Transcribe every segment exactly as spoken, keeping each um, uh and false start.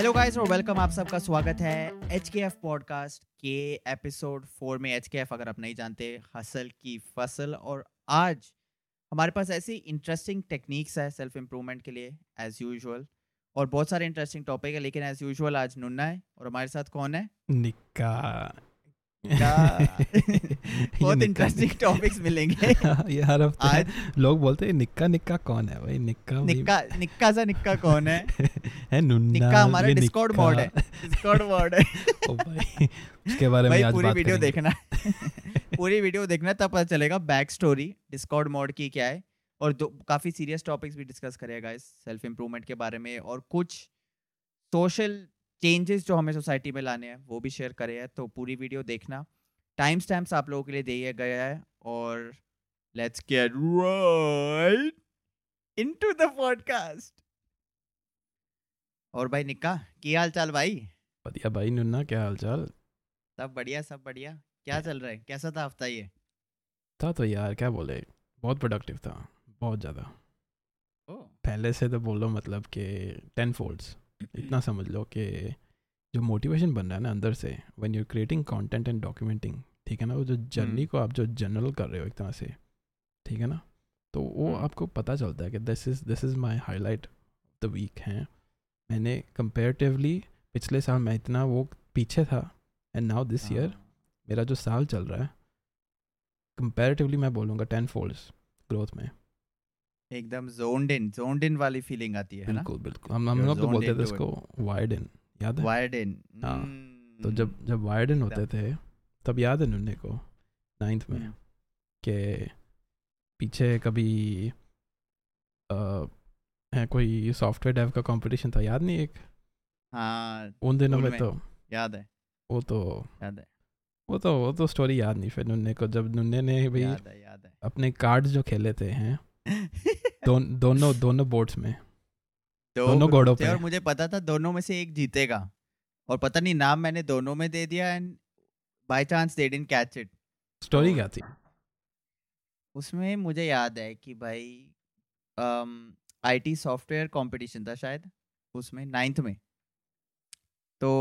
Hello guys और welcome, आप सबका स्वागत है एच के एफ पॉडकास्ट के एपिसोड फोर में। एच के एफ अगर आप नहीं जानते, हसल की फसल। और आज हमारे पास ऐसी इंटरेस्टिंग टेक्निक्स है सेल्फ इम्प्रूवमेंट के लिए एज यूजुअल, और बहुत सारे इंटरेस्टिंग टॉपिक है। लेकिन एज यूजुअल आज नुन्ना है और हमारे साथ कौन है? निक्का। बहुत इंटरेस्टिंग टॉपिक्स मिलेंगे यार। अब लोग बोलते हैं निक्का निक्का कौन है भाई? निक्का निक्का निक्का सा निक्का कौन है? है नुन्ना। निक्का हमारा डिस्कॉर्ड बॉड है। डिस्कॉर्ड बॉड है ओ भाई, उसके बारे में आज बात करेंगे। पूरी वीडियो देखना पूरी वीडियो देखना तब पता चलेगा बैक स्टोरी डिस्कॉर्ड बॉड की क्या है। और काफी सीरियस टॉपिक्स भी डिस्कस करेगा इस सेल्फ इम्प्रूवमेंट के बारे में, और कुछ सोशल चेंजेस जो हमें सोसाइटी में लाने हैं वो भी शेयर करे हैं। तो पूरी वीडियो देखना, टाइम स्टैम्प्स आप लोगों के लिए दिया गया है। और let's get right into the podcast. और भाई निक्का, क्या हाल चाल भाई? बढ़िया भाई। नुन्ना, क्या हाल चाल? सब बढ़िया, सब बढ़िया। क्या चल रहा है? कैसा था हफ्ता? ये था तो यार क्या बोले, बहुत प्रोडक्टिव था, बहुत ज़्यादा। oh. पहले से तो बोलो मतलब कि टेन फोल्ड्स, इतना समझ लो कि जो मोटिवेशन बन रहा है ना अंदर से, when you are creating content and documenting, ठीक है ना, वो जो जर्नी को आप जो जर्नल कर रहे हो एक तरह से, ठीक है ना, तो वो आपको पता चलता है कि this is this is my highlight of the week है। मैंने कंपेरेटिवली पिछले साल मैं इतना वो पीछे था, एंड नाउ दिस ईयर मेरा जो साल चल रहा है कंपेरेटिवली मैं बोलूँगा टेन फोल्ड्स ग्रोथ में। एकदम zoned in, zoned in वाली फीलिंग आती है ना? बिल्कुल बिल्कुल। हम हम लोग तो बोलते थे इसको wired in, याद है? wired in। हाँ, तो जब जब wired in होते थे तब याद है नुन्ने को नाइन्थ में के पीछे कभी है कोई सॉफ्टवेयर डेव का कंपटीशन था, याद नहीं? एक हाँ उन दिनों में तो याद है, वो तो याद है, वो तो वो तो स्टोरी याद नहीं। फिर नुन्ने को जब नुन्ने ने भाई अपने कार्ड्स जो खेले थे हैं दोन, दोनों दोनों बोर्ड्स में दो दोनों घोड़ों पे, और मुझे पता था दोनों में से एक जीतेगा, और पता नहीं नाम मैंने दोनों में दे दिया, and by chance they didn't catch it. Story क्या थी उसमें? मुझे याद है कि भाई आईटी सॉफ्टवेयर कंपटीशन था शायद, उसमें नाइन्थ में। तो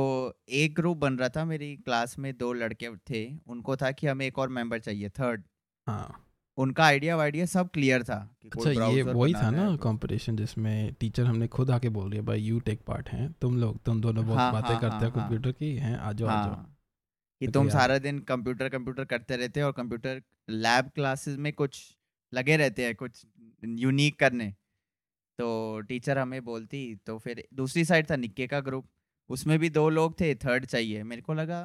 एक ग्रुप बन रहा था, मेरी क्लास में दो लड़के थे, उनको था कि हमें एक और मेंबर चाहिए थर्ड। हाँ, उनका आइडिया वाइडिया सब क्लियर था। अच्छा, ये वही था ना कंपटीशन जिसमें टीचर हमने खुद आके बोल रही है भाई यू टेक पार्ट हैं तुम लोग, तुम दोनों बहुत हाँ, बातें हाँ, करते हो कंप्यूटर की हैं, आ जाओ आ जाओ, कि तुम सारा दिन कंप्यूटर कंप्यूटर करते रहते हो, और कंप्यूटर लैब क्लासेस में कुछ लगे रहते हैं कुछ यूनिक करने। तो टीचर हमें बोलती, तो फिर दूसरी साइड था निक्के का ग्रुप, उसमें भी दो लोग थे, थर्ड चाहिए। मेरे को लगा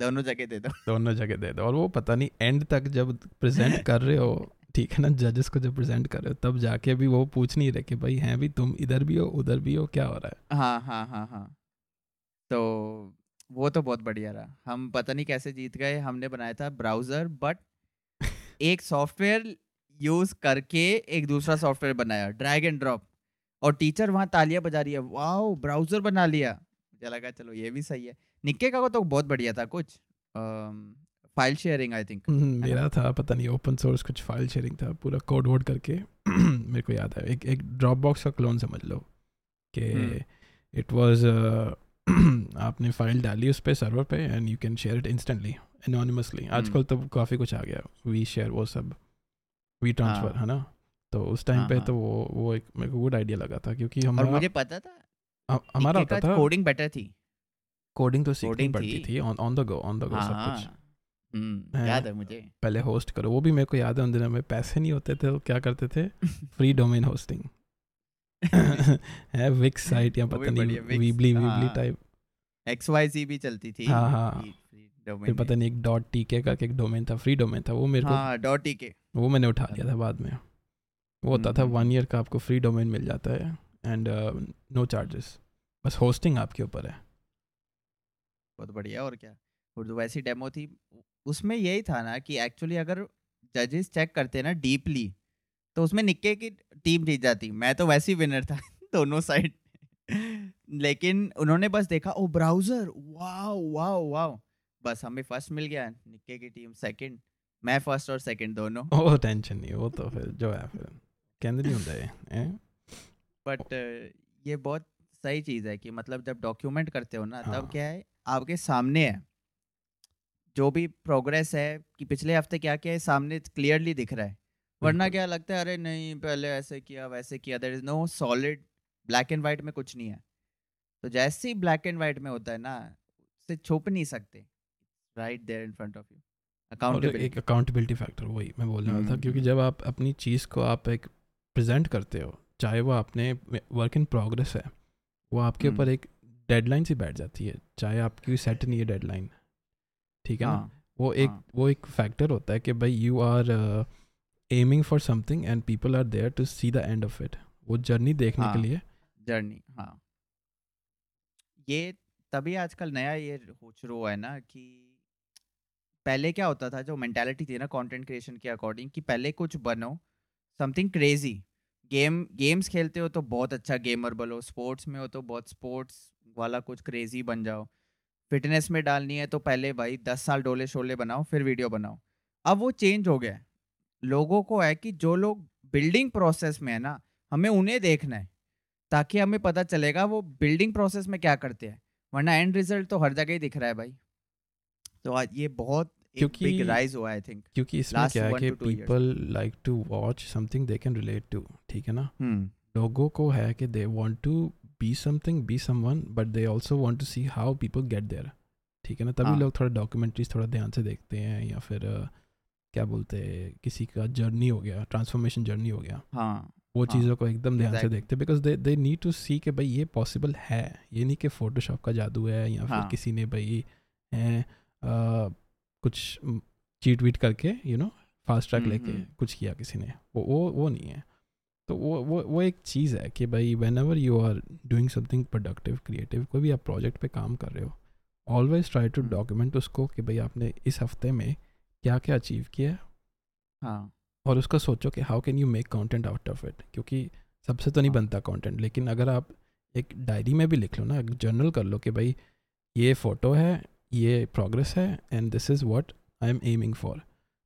दोनों जगह दे दो दोनों जगह दे दो। और वो पता नहीं एंड तक जब प्रेजेंट कर रहे हो, ठीक है ना, जजेस को जब प्रेजेंट कर रहे हो, तब जाके भी वो पूछ नहीं रहे कि भाई हैं भी तुम इधर भी हो उधर भी हो, क्या हो रहा है? हाँ हाँ हाँ हाँ तो वो तो बहुत बढ़िया रहा। हम पता नहीं कैसे जीत गए। हमने बनाया था ब्राउज़र, बट एक सॉफ्टवेयर यूज़ करके एक दूसरा सॉफ्टवेयर बनाया, ड्रैग एंड ड्रॉप, और टीचर वहाँ तालियां बजा रही है, वाओ ब्राउज़र बना लिया। लगा चलो ये भी सही है। निक्के का तो बहुत बढ़िया था, कुछ फाइल शेयरिंग आई थिंक मेरा था, पता नहीं ओपन सोर्स कुछ फाइल शेयरिंग था, पूरा कोड वोड करके मेरे को याद है एक एक ड्रॉप बॉक्स का क्लोन समझ लो कि इट वाज, आपने फाइल डाली उस पर सर्वर पे, and you can share it instantly anonymously. आजकल तो काफ़ी कुछ आ गया, वी शेयर वो सब, वी ट्रांसफ़र, है ना? तो उस टाइम पे तो वो वो एक मेरे को गुड आइडिया लगा था, क्योंकि हमारा मुझे पता था हमारा होता था कोडिंग बेटर थी, कोडिंग तो सीखनी पड़ती थी on on the go, on the go सब कुछ। हम्म, याद है मुझे। पहले होस्ट करो, वो भी मेरे को याद है उन दिनों में पैसे नहीं होते थे, क्या करते थे? फ्री डोमेन होस्टिंग है, विक्स साइट या पता नहीं Weebly Weebly type X Y Z भी चलती थी। हां हां, फिर पता नहीं एक डॉट टीके का एक डोमेन था, फ्री डोमेन था वो मेरे को। हां डॉट टीके, वो मैंने उठा लिया था बाद में। वो होता था वन ईयर का आपको फ्री डोमेन मिल जाता है, एंड नो चार्जेस, बस होस्टिंग आपके ऊपर है। बहुत बढ़िया। और क्या, और जो वैसी डेमो थी उसमें यही था ना कि एक्चुअली अगर जजेस चेक करते ना डीपली, तो उसमें निक्के की टीम जीत जाती। मैं तो वैसे ही विनर था दोनों साइड लेकिन उन्होंने बस देखा ओ ब्राउज़र, वाओ वाओ वाओ, बस हमें फर्स्ट मिल गया, निक्के की टीम सेकंड, मैं फर्स्ट और सेकंड दोनों। ओ टेंशन नहीं, वो तो फिर जो है फिर कहने नहीं होता है। बट uh, ये बहुत सही चीज़ है कि मतलब जब डॉक्यूमेंट करते हो ना, हाँ. तब क्या है आपके सामने है जो भी प्रोग्रेस है कि पिछले हफ्ते क्या क्या है, सामने क्लियरली दिख रहा है. वरना क्या लगता है अरे नहीं पहले ऐसे किया वैसे किया. There is no solid, black and white में कुछ नहीं है. तो जैसे ही ब्लैक एंड वाइट में होता है ना, उससे छुप नहीं सकते. Right there in front of you accountability. एक अकाउंटेबिलिटी फैक्टर वही मैं बोल रहा था, क्योंकि जब आप अपनी चीज़ को आप एक प्रेजेंट करते हो, चाहे वो आपने वर्क इन प्रोग्रेस है, वो आपके ऊपर एक डेडलाइन सी बैठ जाती है, चाहे आपकी सेट नहीं है डेडलाइन. ठीक है ना, वो एक वो एक फैक्टर होता है कि भाई you are aiming for something and people are there to see the end of it. वो जर्नी देखने हाँ, के लिए जर्नी. हाँ, ये तभी आजकल नया ये शुरू हुआ है ना कि पहले क्या होता था, जो मेंटालिटी थी ना कंटेंट क्रिएशन के अकॉर्डिंग कि पहले कुछ बनो समथिंग क्रेजी. गेम गेम्स खेलते हो तो बहुत अच्छा गेमर बनो, स्पोर्ट्स में हो तो बहुत स्पोर्ट्स वाला कुछ क्रेजी बन जाओ. फिटनेस में डालनी है तो पहले भाई दस साल डोले शोले बनाओ फिर वीडियो बनाओ. अब वो चेंज हो गया है. लोगों को है कि जो लोग बिल्डिंग प्रोसेस में है ना, हमें उन्हें देखना है ताकि हमें पता चलेगा वो बिल्डिंग प्रोसेस में क्या करते हैं, वरना एंड रिजल्ट तो हर जगह ही दिख रहा है भाई. तो ये बहुत बिग राइज हुआ आई थिंक, क्योंकि इसमें क्या है कि people like to watch something they can relate to. ठीक है ना, लोगों को है कि they want to be something, be someone, but they also want to see how people get there. ठीक है ना, तभी लोग थोड़ा डॉक्यूमेंट्रीज थोड़ा ध्यान से देखते हैं, या फिर क्या बोलते हैं किसी का जर्नी हो गया, ट्रांसफॉर्मेशन जर्नी हो गया. हाँ, वो हाँ, चीज़ों को एकदम ध्यान exactly. से देखते हैं, because they they need to see कि भाई ये पॉसिबल है. ये नहीं कि फोटोशॉप का जादू है, या हाँ. फिर किसी ने भाई है, आ, कुछ चीट वीट करके यू नो फास्ट ट्रैक लेके कुछ किया किसी ने. वो वो वो नहीं है. तो वो वो वो एक चीज़ है कि भाई whenever you are doing something productive creative, कोई भी आप प्रोजेक्ट पे काम कर रहे हो, ऑलवेज ट्राई टू डॉक्यूमेंट उसको कि भाई आपने इस हफ्ते में क्या क्या अचीव किया. हाँ, और उसका सोचो कि how can you make content out of it, क्योंकि सबसे तो नहीं बनता कंटेंट, लेकिन अगर आप एक डायरी में भी लिख लो ना, एक जर्नल कर लो कि भाई ये फ़ोटो है, ये प्रोग्रेस है, and this is what I am aiming for.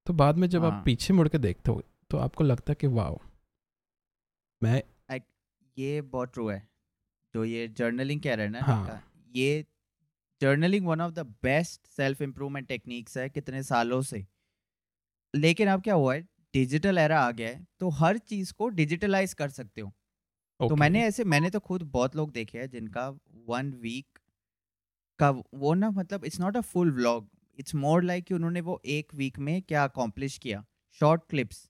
तो बाद में जब हाँ. आप पीछे मुड़ के देखते हो तो आपको लगता है कि वाओ मैं I, ये बहुत ट्रू है जो ये जर्नलिंग कह रहे हैं ना. हाँ. ये journaling one of the best self improvement techniques है कितने सालों से. लेकिन अब क्या हुआ है, डिजिटल एरा आ गया है तो हर चीज़ को डिजिटलाइज कर सकते हो. okay. तो मैंने ऐसे मैंने तो खुद बहुत लोग देखे हैं जिनका वन वीक का वो ना, मतलब it's not a full vlog, it's more like कि उन्होंने वो एक वीक में क्या अकॉम्प्लिश किया, शॉर्ट क्लिप्स.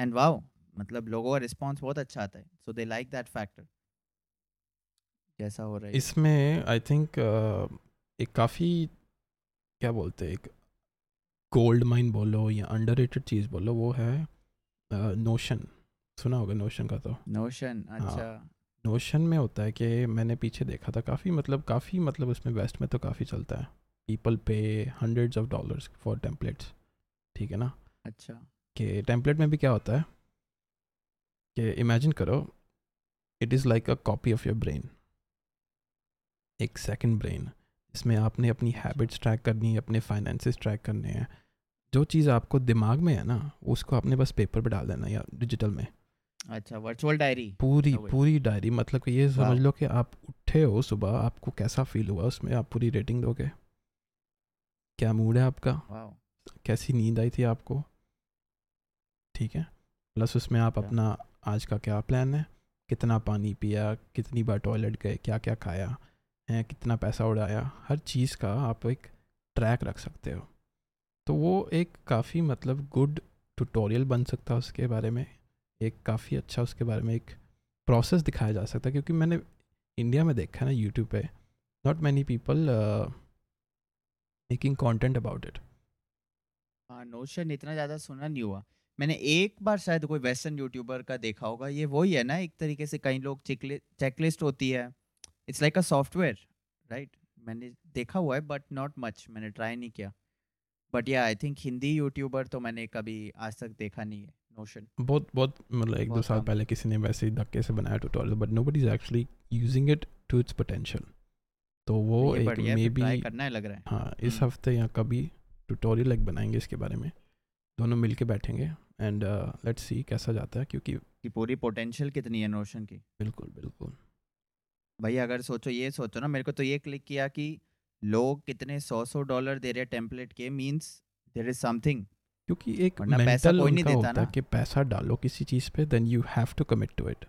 एंड वाओ, मतलब लोगों का रिस्पॉन्स बहुत अच्छा आता है. So they like that factor. जैसा हो रहा है इसमें आई थिंक एक काफ़ी क्या बोलते हैं, एक गोल्ड माइन बोलो या अंडररेटेड चीज़ बोलो, वो है नोशन. uh, सुना होगा नोशन का? तो नोशन अच्छा, नोशन में होता है कि मैंने पीछे देखा था काफ़ी मतलब काफ़ी मतलब उसमें वेस्ट में तो काफ़ी चलता है. People pay hundreds of dollars for templates. ठीक है ना, अच्छा कि टेम्पलेट में भी क्या होता है कि इमेजिन करो it is like a copy of your brain, एक सेकेंड ब्रेन. इसमें आपने अपनी हैबिट्स ट्रैक करनी है, अपने फाइनेंसेस ट्रैक करने हैं. जो चीज़ आपको दिमाग में है ना, उसको आपने बस पेपर पे डाल देना या डिजिटल में. अच्छा, वर्चुअल डायरी. पूरी पूरी डायरी, मतलब कि ये समझ लो कि आप उठे हो सुबह, आपको कैसा फील हुआ, उसमें आप पूरी रेटिंग दोगे. क्या मूड है आपका, कैसी नींद आई थी आपको. ठीक है, प्लस उसमें आप अपना आज का क्या प्लान है, कितना पानी पिया, कितनी बार टॉयलेट गए, क्या क्या खाया है, कितना पैसा उड़ाया, हर चीज़ का आप एक ट्रैक रख सकते हो. तो वो एक काफ़ी मतलब गुड ट्यूटोरियल बन सकता है उसके बारे में, एक काफ़ी अच्छा उसके बारे में एक प्रोसेस दिखाया जा सकता है. क्योंकि मैंने इंडिया में देखा है ना यूट्यूब पे, not many people making content about it. हाँ, नोशन इतना ज़्यादा सुना नहीं हुआ मैंने. एक बार शायद कोई वेस्टर्न यूट्यूबर का देखा होगा. ये वही है ना एक तरीके से, कई लोग चेकलिस्ट होती है, it's like a software right. मैंने देखा हुआ है बट नॉट मच, मैंने ट्राई नहीं किया. बट या आई थिंक हिंदी यूट्यूबर तो मैंने कभी आज तक देखा नहीं है नोशन. बहुत बहुत मतलब एक दो साल पहले किसी ने वैसे ही धक्के से बनाया tutorial, but nobody is actually using it to its potential. तो वो एक मे बी करना है लग रहा है. हाँ, इस हफ्ते या कभी ट्यूटोरियल एक बनाएंगे इसके बारे में, दोनों मिल के बैठेंगे एंड लेट्स सी कैसा जाता है. क्योंकि पूरी पोटेंशियल कितनी है नोशन की. बिल्कुल बिल्कुल. भाई अगर सोचो ये सोचो ना, मेरे को तो ये क्लिक किया कि लोग कितने सौ सौ डॉलर दे रहे हैं टेम्पलेट के, मींस देयर इज समथिंग, क्योंकि एक मेंटल कोई नहीं देता ना कि पैसा डालो किसी चीज़ पे then you have to commit to it.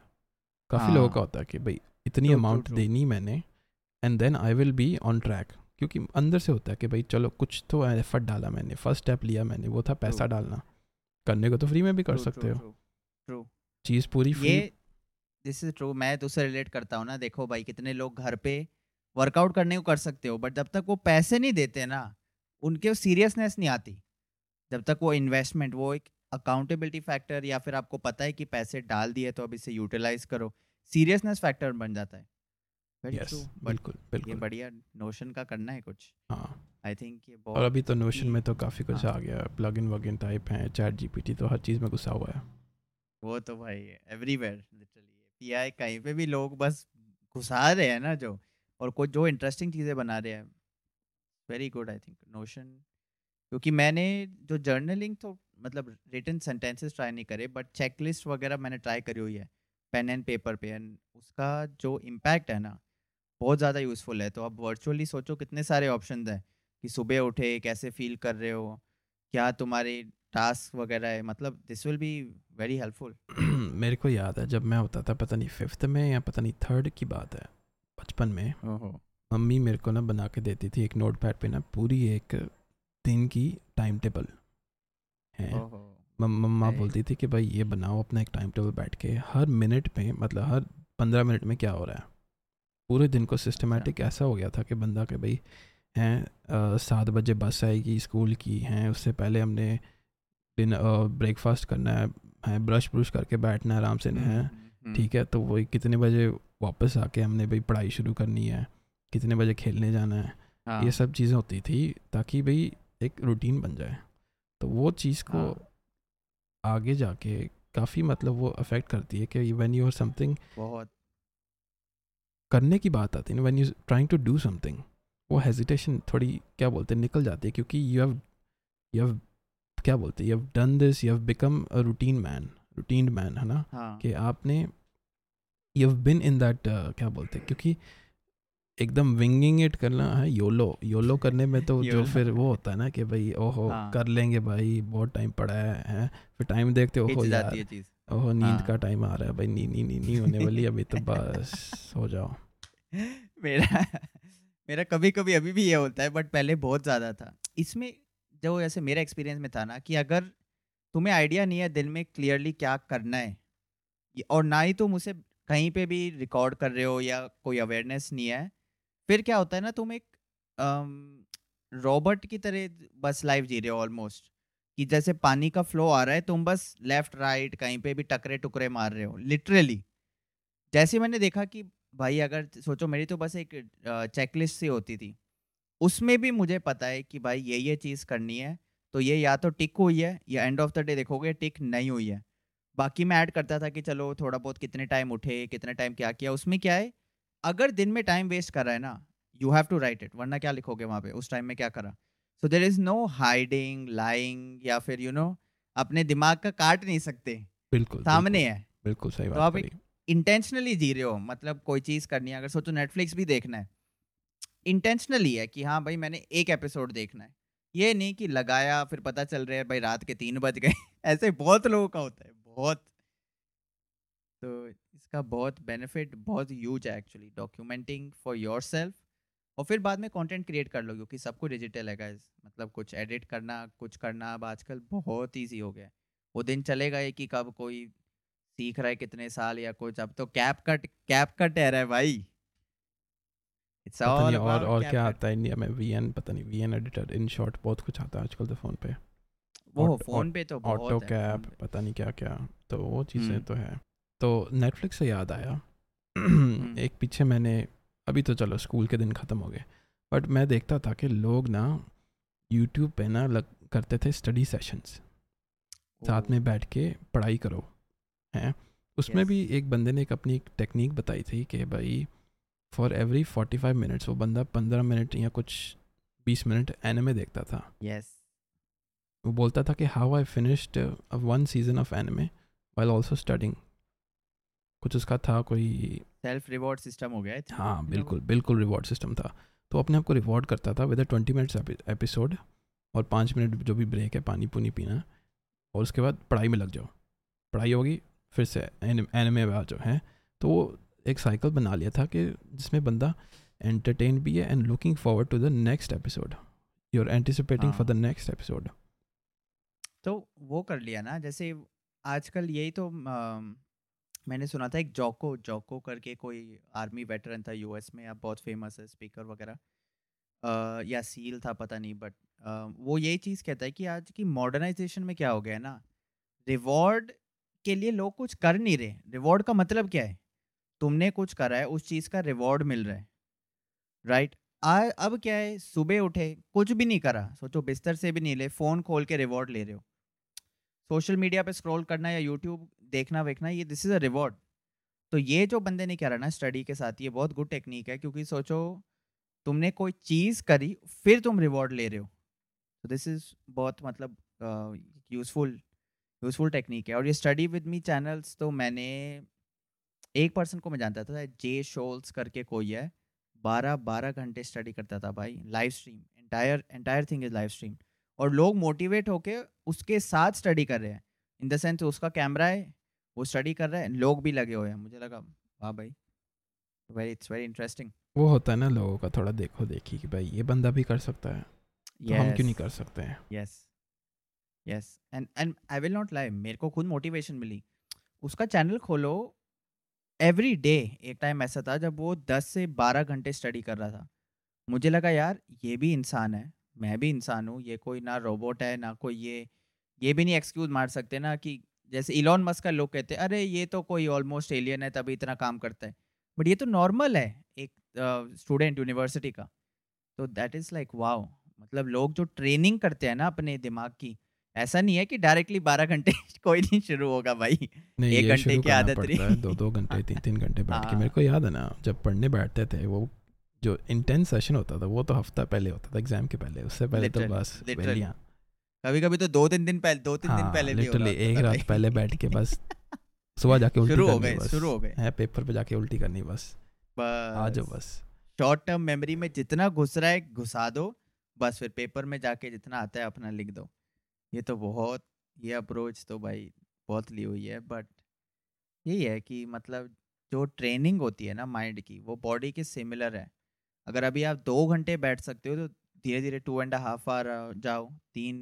काफ़ी लोगों का होता है कि भाई इतनी अमाउंट देनी मैंने and then I will be on track, क्योंकि अंदर से होता है कि भाई चलो कुछ तो एफर्ट डाला मैंने, फर्स्ट स्टेप लिया मैंने, वो था पैसा डालना। करने को तो फ्री में भी कर सकते हो, चीज़ पूरी फ्री। दिस इज ट्रू, मैं तो उससे रिलेट करता हूँ ना। देखो भाई कितने लोग घर पे वर्कआउट करने को कर सकते हो, बट जब तक वो पैसे नहीं देते ना, उनके सीरियसनेस नहीं आती। जब तक वो इन्वेस्टमेंट, वो एक अकाउंटेबिलिटी फैक्टर, या फिर आपको पता है कि पैसे डाल दिए तो अब इसे यूटिलाइज करो, सीरियसनेस फैक्टर बन जाता है। yes, बिल्कुल, बिल्कुल। ये बढ़िया नोशन का करना है कुछ, आई थिंक ये बहुत। और अभी तो नोशन में तो काफ़ी कुछ आ गया, प्लगइन वगैरह टाइप है, चैट जीपीटी तो हर चीज़ में घुसा हुआ है। वो तो भाई एवरीवेयर लिटरली, पीआई कहीं पे भी लोग बस घुसा रहे हैं ना जो, और कुछ जो इंटरेस्टिंग चीज़ें बना रहे हैं। Very good I think Notion, क्योंकि मैंने जो जर्नलिंग तो मतलब रिटन सेंटेंसेस ट्राई नहीं करे, बट चेकलिस्ट वगैरह मैंने ट्राई करी हुई है पेन एंड पेपर पे, एंड उसका जो इम्पैक्ट है ना बहुत ज़्यादा यूज़फुल है। तो आप वर्चुअली सोचो कितने सारे ऑप्शन हैं कि सुबह उठे कैसे फील कर रहे हो, क्या तुम्हारे टास्क वगैरह है, मतलब this will be very helpful. मेरे को याद है जब मैं होता था, पता नहीं फिफ्थ में या पता नहीं थर्ड की बात है, बचपन में मम्मी मेरे को ना बना के देती थी एक नोट पैड पे ना पूरी एक दिन की टाइम टेबल है। मम्मा बोलती थी कि भाई ये बनाओ अपना एक टाइम टेबल बैठ के, हर मिनट में मतलब हर पंद्रह मिनट में क्या हो रहा है। पूरे दिन को सिस्टमेटिक ऐसा हो गया था कि बंदा के भाई हैं सात बजे बस आएगी स्कूल की, हैं उससे पहले हमने ब्रेकफास्ट करना है, है ब्रश ब्रश करके बैठना है आराम से है, ठीक है तो वही कितने बजे वापस आके हमने भाई पढ़ाई शुरू करनी है, कितने बजे खेलने जाना है। हाँ। ये सब चीज़ें होती थी ताकि भाई एक रूटीन बन जाए। तो वो चीज़ को हाँ। आगे जाके काफ़ी मतलब वो अफेक्ट करती है कि व्हेन यू आर समथिंग, बहुत करने की बात आती है when you trying to do something, वो हेजिटेशन थोड़ी क्या बोलते हैं निकल जाती है, क्योंकि यू हैव यू हैव क्या बोलते हैं you have done this, you have become a routine man, routine man है ना। हाँ। कि आपने you have been in that क्या बोलते हैं, क्योंकि एकदम विंगिंग इट करना है, योलो योलो करने में तो जो फिर वो होता है ना कि भाई ओहो हाँ। कर लेंगे भाई, बहुत टाइम पड़ा है, है? फिर टाइम देखते ओहो यार ओहो नींद हाँ। का टाइम आ रहा है भाई, नींद नींद नींद होने वाली अभी तो बस हो जाओ। मेरा मेरा कभी कभी अभी भी ये होता है, बट पहले बहुत ज़्यादा था इसमें। जो ऐसे मेरा एक्सपीरियंस में था ना कि अगर तुम्हें आइडिया नहीं है दिल में क्लियरली क्या करना है, और ना ही तुम उसे कहीं पे भी रिकॉर्ड कर रहे हो या कोई अवेयरनेस नहीं है, फिर क्या होता है ना तुम एक रोबोट की तरह बस लाइफ जी रहे हो ऑलमोस्ट, कि जैसे पानी का फ्लो आ रहा है तुम बस लेफ्ट राइट कहीं पे भी टकरे टुकरे मार रहे हो लिटरली। जैसे मैंने देखा कि भाई अगर सोचो मेरी तो बस एक चेकलिस्ट सी होती थी, उसमें भी मुझे पता है कि भाई ये ये चीज़ करनी है, तो ये या तो टिक हुई है या एंड ऑफ द डे देखोगे टिक नहीं हुई है। बाकी मैं ऐड करता था कि चलो थोड़ा बहुत कितने टाइम उठे, कितने टाइम क्या किया। उसमें क्या है, अगर दिन में टाइम वेस्ट कर रहा है ना you have to write it, वरना क्या लिखोगे वहाँ पे उस टाइम में क्या करा। So there is no hiding, lying, या फिर यू you नो know, अपने दिमाग का काट नहीं सकते, बिल्कुल सामने है, बिल्कुल सही बात। तो आप इंटेंशनली जी रहे हो, मतलब कोई चीज़ करनी है, अगर सोचो नेटफ्लिक्स भी देखना है इंटेंशनली है कि हाँ भाई मैंने एक एपिसोड देखना है, ये नहीं कि लगाया फिर पता चल रहा है भाई रात के तीन बज गए। ऐसे बहुत लोगों का होता है बहुत। तो इसका बहुत बेनिफिट बहुत ह्यूज है एक्चुअली, डॉक्यूमेंटिंग फॉर योरसेल्फ, और फिर बाद में कंटेंट क्रिएट कर लो, क्योंकि सब कुछ डिजिटल है गाइस, मतलब कुछ एडिट करना कुछ करना अब आजकल बहुत ईजी हो गया है। वो दिन चले गए कि कब कोई सीख रहा है कितने साल या कुछ, अब तो कैप कट कैप कट है रहा है भाई। It's all about और और क्या आता है इंडिया में, वीएन पता नहीं, वीएन एडिटर, इन शॉर्ट बहुत कुछ आता है आजकल तो फोन पे, वो फोन पे तो बहुत है, ऑटो कैप पता नहीं क्या क्या, तो वो चीज़ें तो है। तो नेटफ्लिक्स से याद आया एक पीछे मैंने, अभी तो चलो स्कूल के दिन ख़त्म हो गए, बट मैं देखता था कि लोग ना यूट्यूब पे ना लग करते थे स्टडी सेशंस, साथ में बैठ के पढ़ाई करो हैं। उसमें भी एक बंदे ने एक अपनी एक टेक्निक बताई थी कि भाई for every forty five minutes वो बंदा पंद्रह मिनट या कुछ बीस मिनट एनिमे देखता था। yes. वो बोलता था कि how I finished one season of anime while also studying, कुछ उसका था कोई सेल्फ रिवॉर्ड सिस्टम हो गया। हाँ बिल्कुल बिल्कुल रिवॉर्ड सिस्टम था, तो अपने आप को रिवॉर्ड करता था विद ट्वेंटी मिनट्स एपिसोड और पाँच मिनट जो भी ब्रेक है पानी पुनी पीना, और उसके बाद पढ़ाई में लग जाओ, पढ़ाई होगी फिर से एनिमे में आ जाओ है। तो वो एक साइकिल बना लिया था कि जिसमें बंदा एंटरटेन भी है and looking forward to the next episode, you are anticipating for the next episode. तो वो कर लिया ना, जैसे आजकल यही तो आ, मैंने सुना था एक जॉको जॉको करके कोई आर्मी वेटरन था यूएस में, अब बहुत फेमस है स्पीकर वगैरह या सील था पता नहीं, बट वो यही चीज़ कहता है कि आज की मॉडर्नाइजेशन में क्या हो गया है ना, रिवॉर्ड के लिए लोग कुछ कर नहीं रहे। रिवॉर्ड का मतलब क्या है, तुमने कुछ करा है उस चीज़ का रिवॉर्ड मिल रहा है, राइट right? आ, अब क्या है, सुबह उठे कुछ भी नहीं करा, सोचो बिस्तर से भी नहीं ले, फ़ोन खोल के रिवॉर्ड ले रहे हो, सोशल मीडिया पे स्क्रॉल करना या यूट्यूब देखना वेखना, ये दिस इज़ अ रिवॉर्ड। तो ये जो बंदे ने क्या रहना स्टडी के साथ, ये बहुत गुड टेक्निक है, क्योंकि सोचो तुमने कोई चीज़ करी फिर तुम रिवॉर्ड ले रहे हो, तो दिस इज़ बहुत मतलब यूज़फुल यूज़फुल टेक्निक है। और ये स्टडी विद मी चैनल्स, तो मैंने एक पर्सन को मैं जानता था, जे शोल्स करके कोई है, बारह बारह घंटे स्टडी करता था भाई, live stream, entire entire thing is live stream, और लोग मोटिवेट होके उसके साथ स्टडी कर रहे हैं, इन द सेंस उसका कैमरा है वो स्टडी कर रहा है, लोग भी लगे हुए हैं। मुझे लगा वाह भाई, वेरी इट्स वेरी इंटरेस्टिंग। वो होता है ना लोगों का थोड़ा देखो देखी कि भाई ये बंदा भी कर सकता है yes. तो हम क्यों नहीं कर सकते हैं। Yes yes and and I will not lie, मेरे को खुद मोटिवेशन मिली, उसका चैनल खोलो, एवरी डे एक टाइम ऐसा था जब वो दस से बारह घंटे स्टडी कर रहा था, मुझे लगा यार ये भी इंसान है, मैं भी इंसान हूँ, ये कोई ना रोबोट है ना कोई, ये ये भी नहीं एक्सक्यूज़ मार सकते ना कि जैसे इलॉन मस्क का लोग कहते हैं अरे ये तो कोई ऑलमोस्ट एलियन है तभी इतना काम करता है, बट ये तो नॉर्मल है एक स्टूडेंट uh, यूनिवर्सिटी का। तो दैट इज़ लाइक वाओ, मतलब लोग जो ट्रेनिंग करते हैं ना अपने दिमाग की, ऐसा नहीं है कि डायरेक्टली बारह घंटे कोई नहीं शुरू होगा भाई, एक घंटे की आदत रही है, दो दो घंटे तीन तीन घंटे बैठ के। मेरे को याद है ना जब पढ़ने बैठते थे वो जो इंटेंस सेशन होता था वो तो हफ्ता पहले होता था एग्जाम के पहले, उससे पहले तो बस वैलियां, कभी कभी तो दो तीन दिन पहले दो तीन दिन पहले लिटरली एक रात पहले बैठ के बस सुबह जाके उल्टी शुरू हो गए शुरू हो गए है पेपर पे जाके उल्टी करनी बस आज बस। शॉर्ट टर्म मेमोरी में जितना घुस रहा है घुसा दो बस, फिर पेपर में जाके जितना आता है अपना लिख दो। ये तो बहुत ये अप्रोच तो भाई बहुत ली हुई है, बट यही है कि मतलब जो ट्रेनिंग होती है ना माइंड की वो बॉडी के सिमिलर है। अगर अभी आप दो घंटे बैठ सकते हो तो धीरे धीरे टू एंड हाफ आवर जाओ, तीन,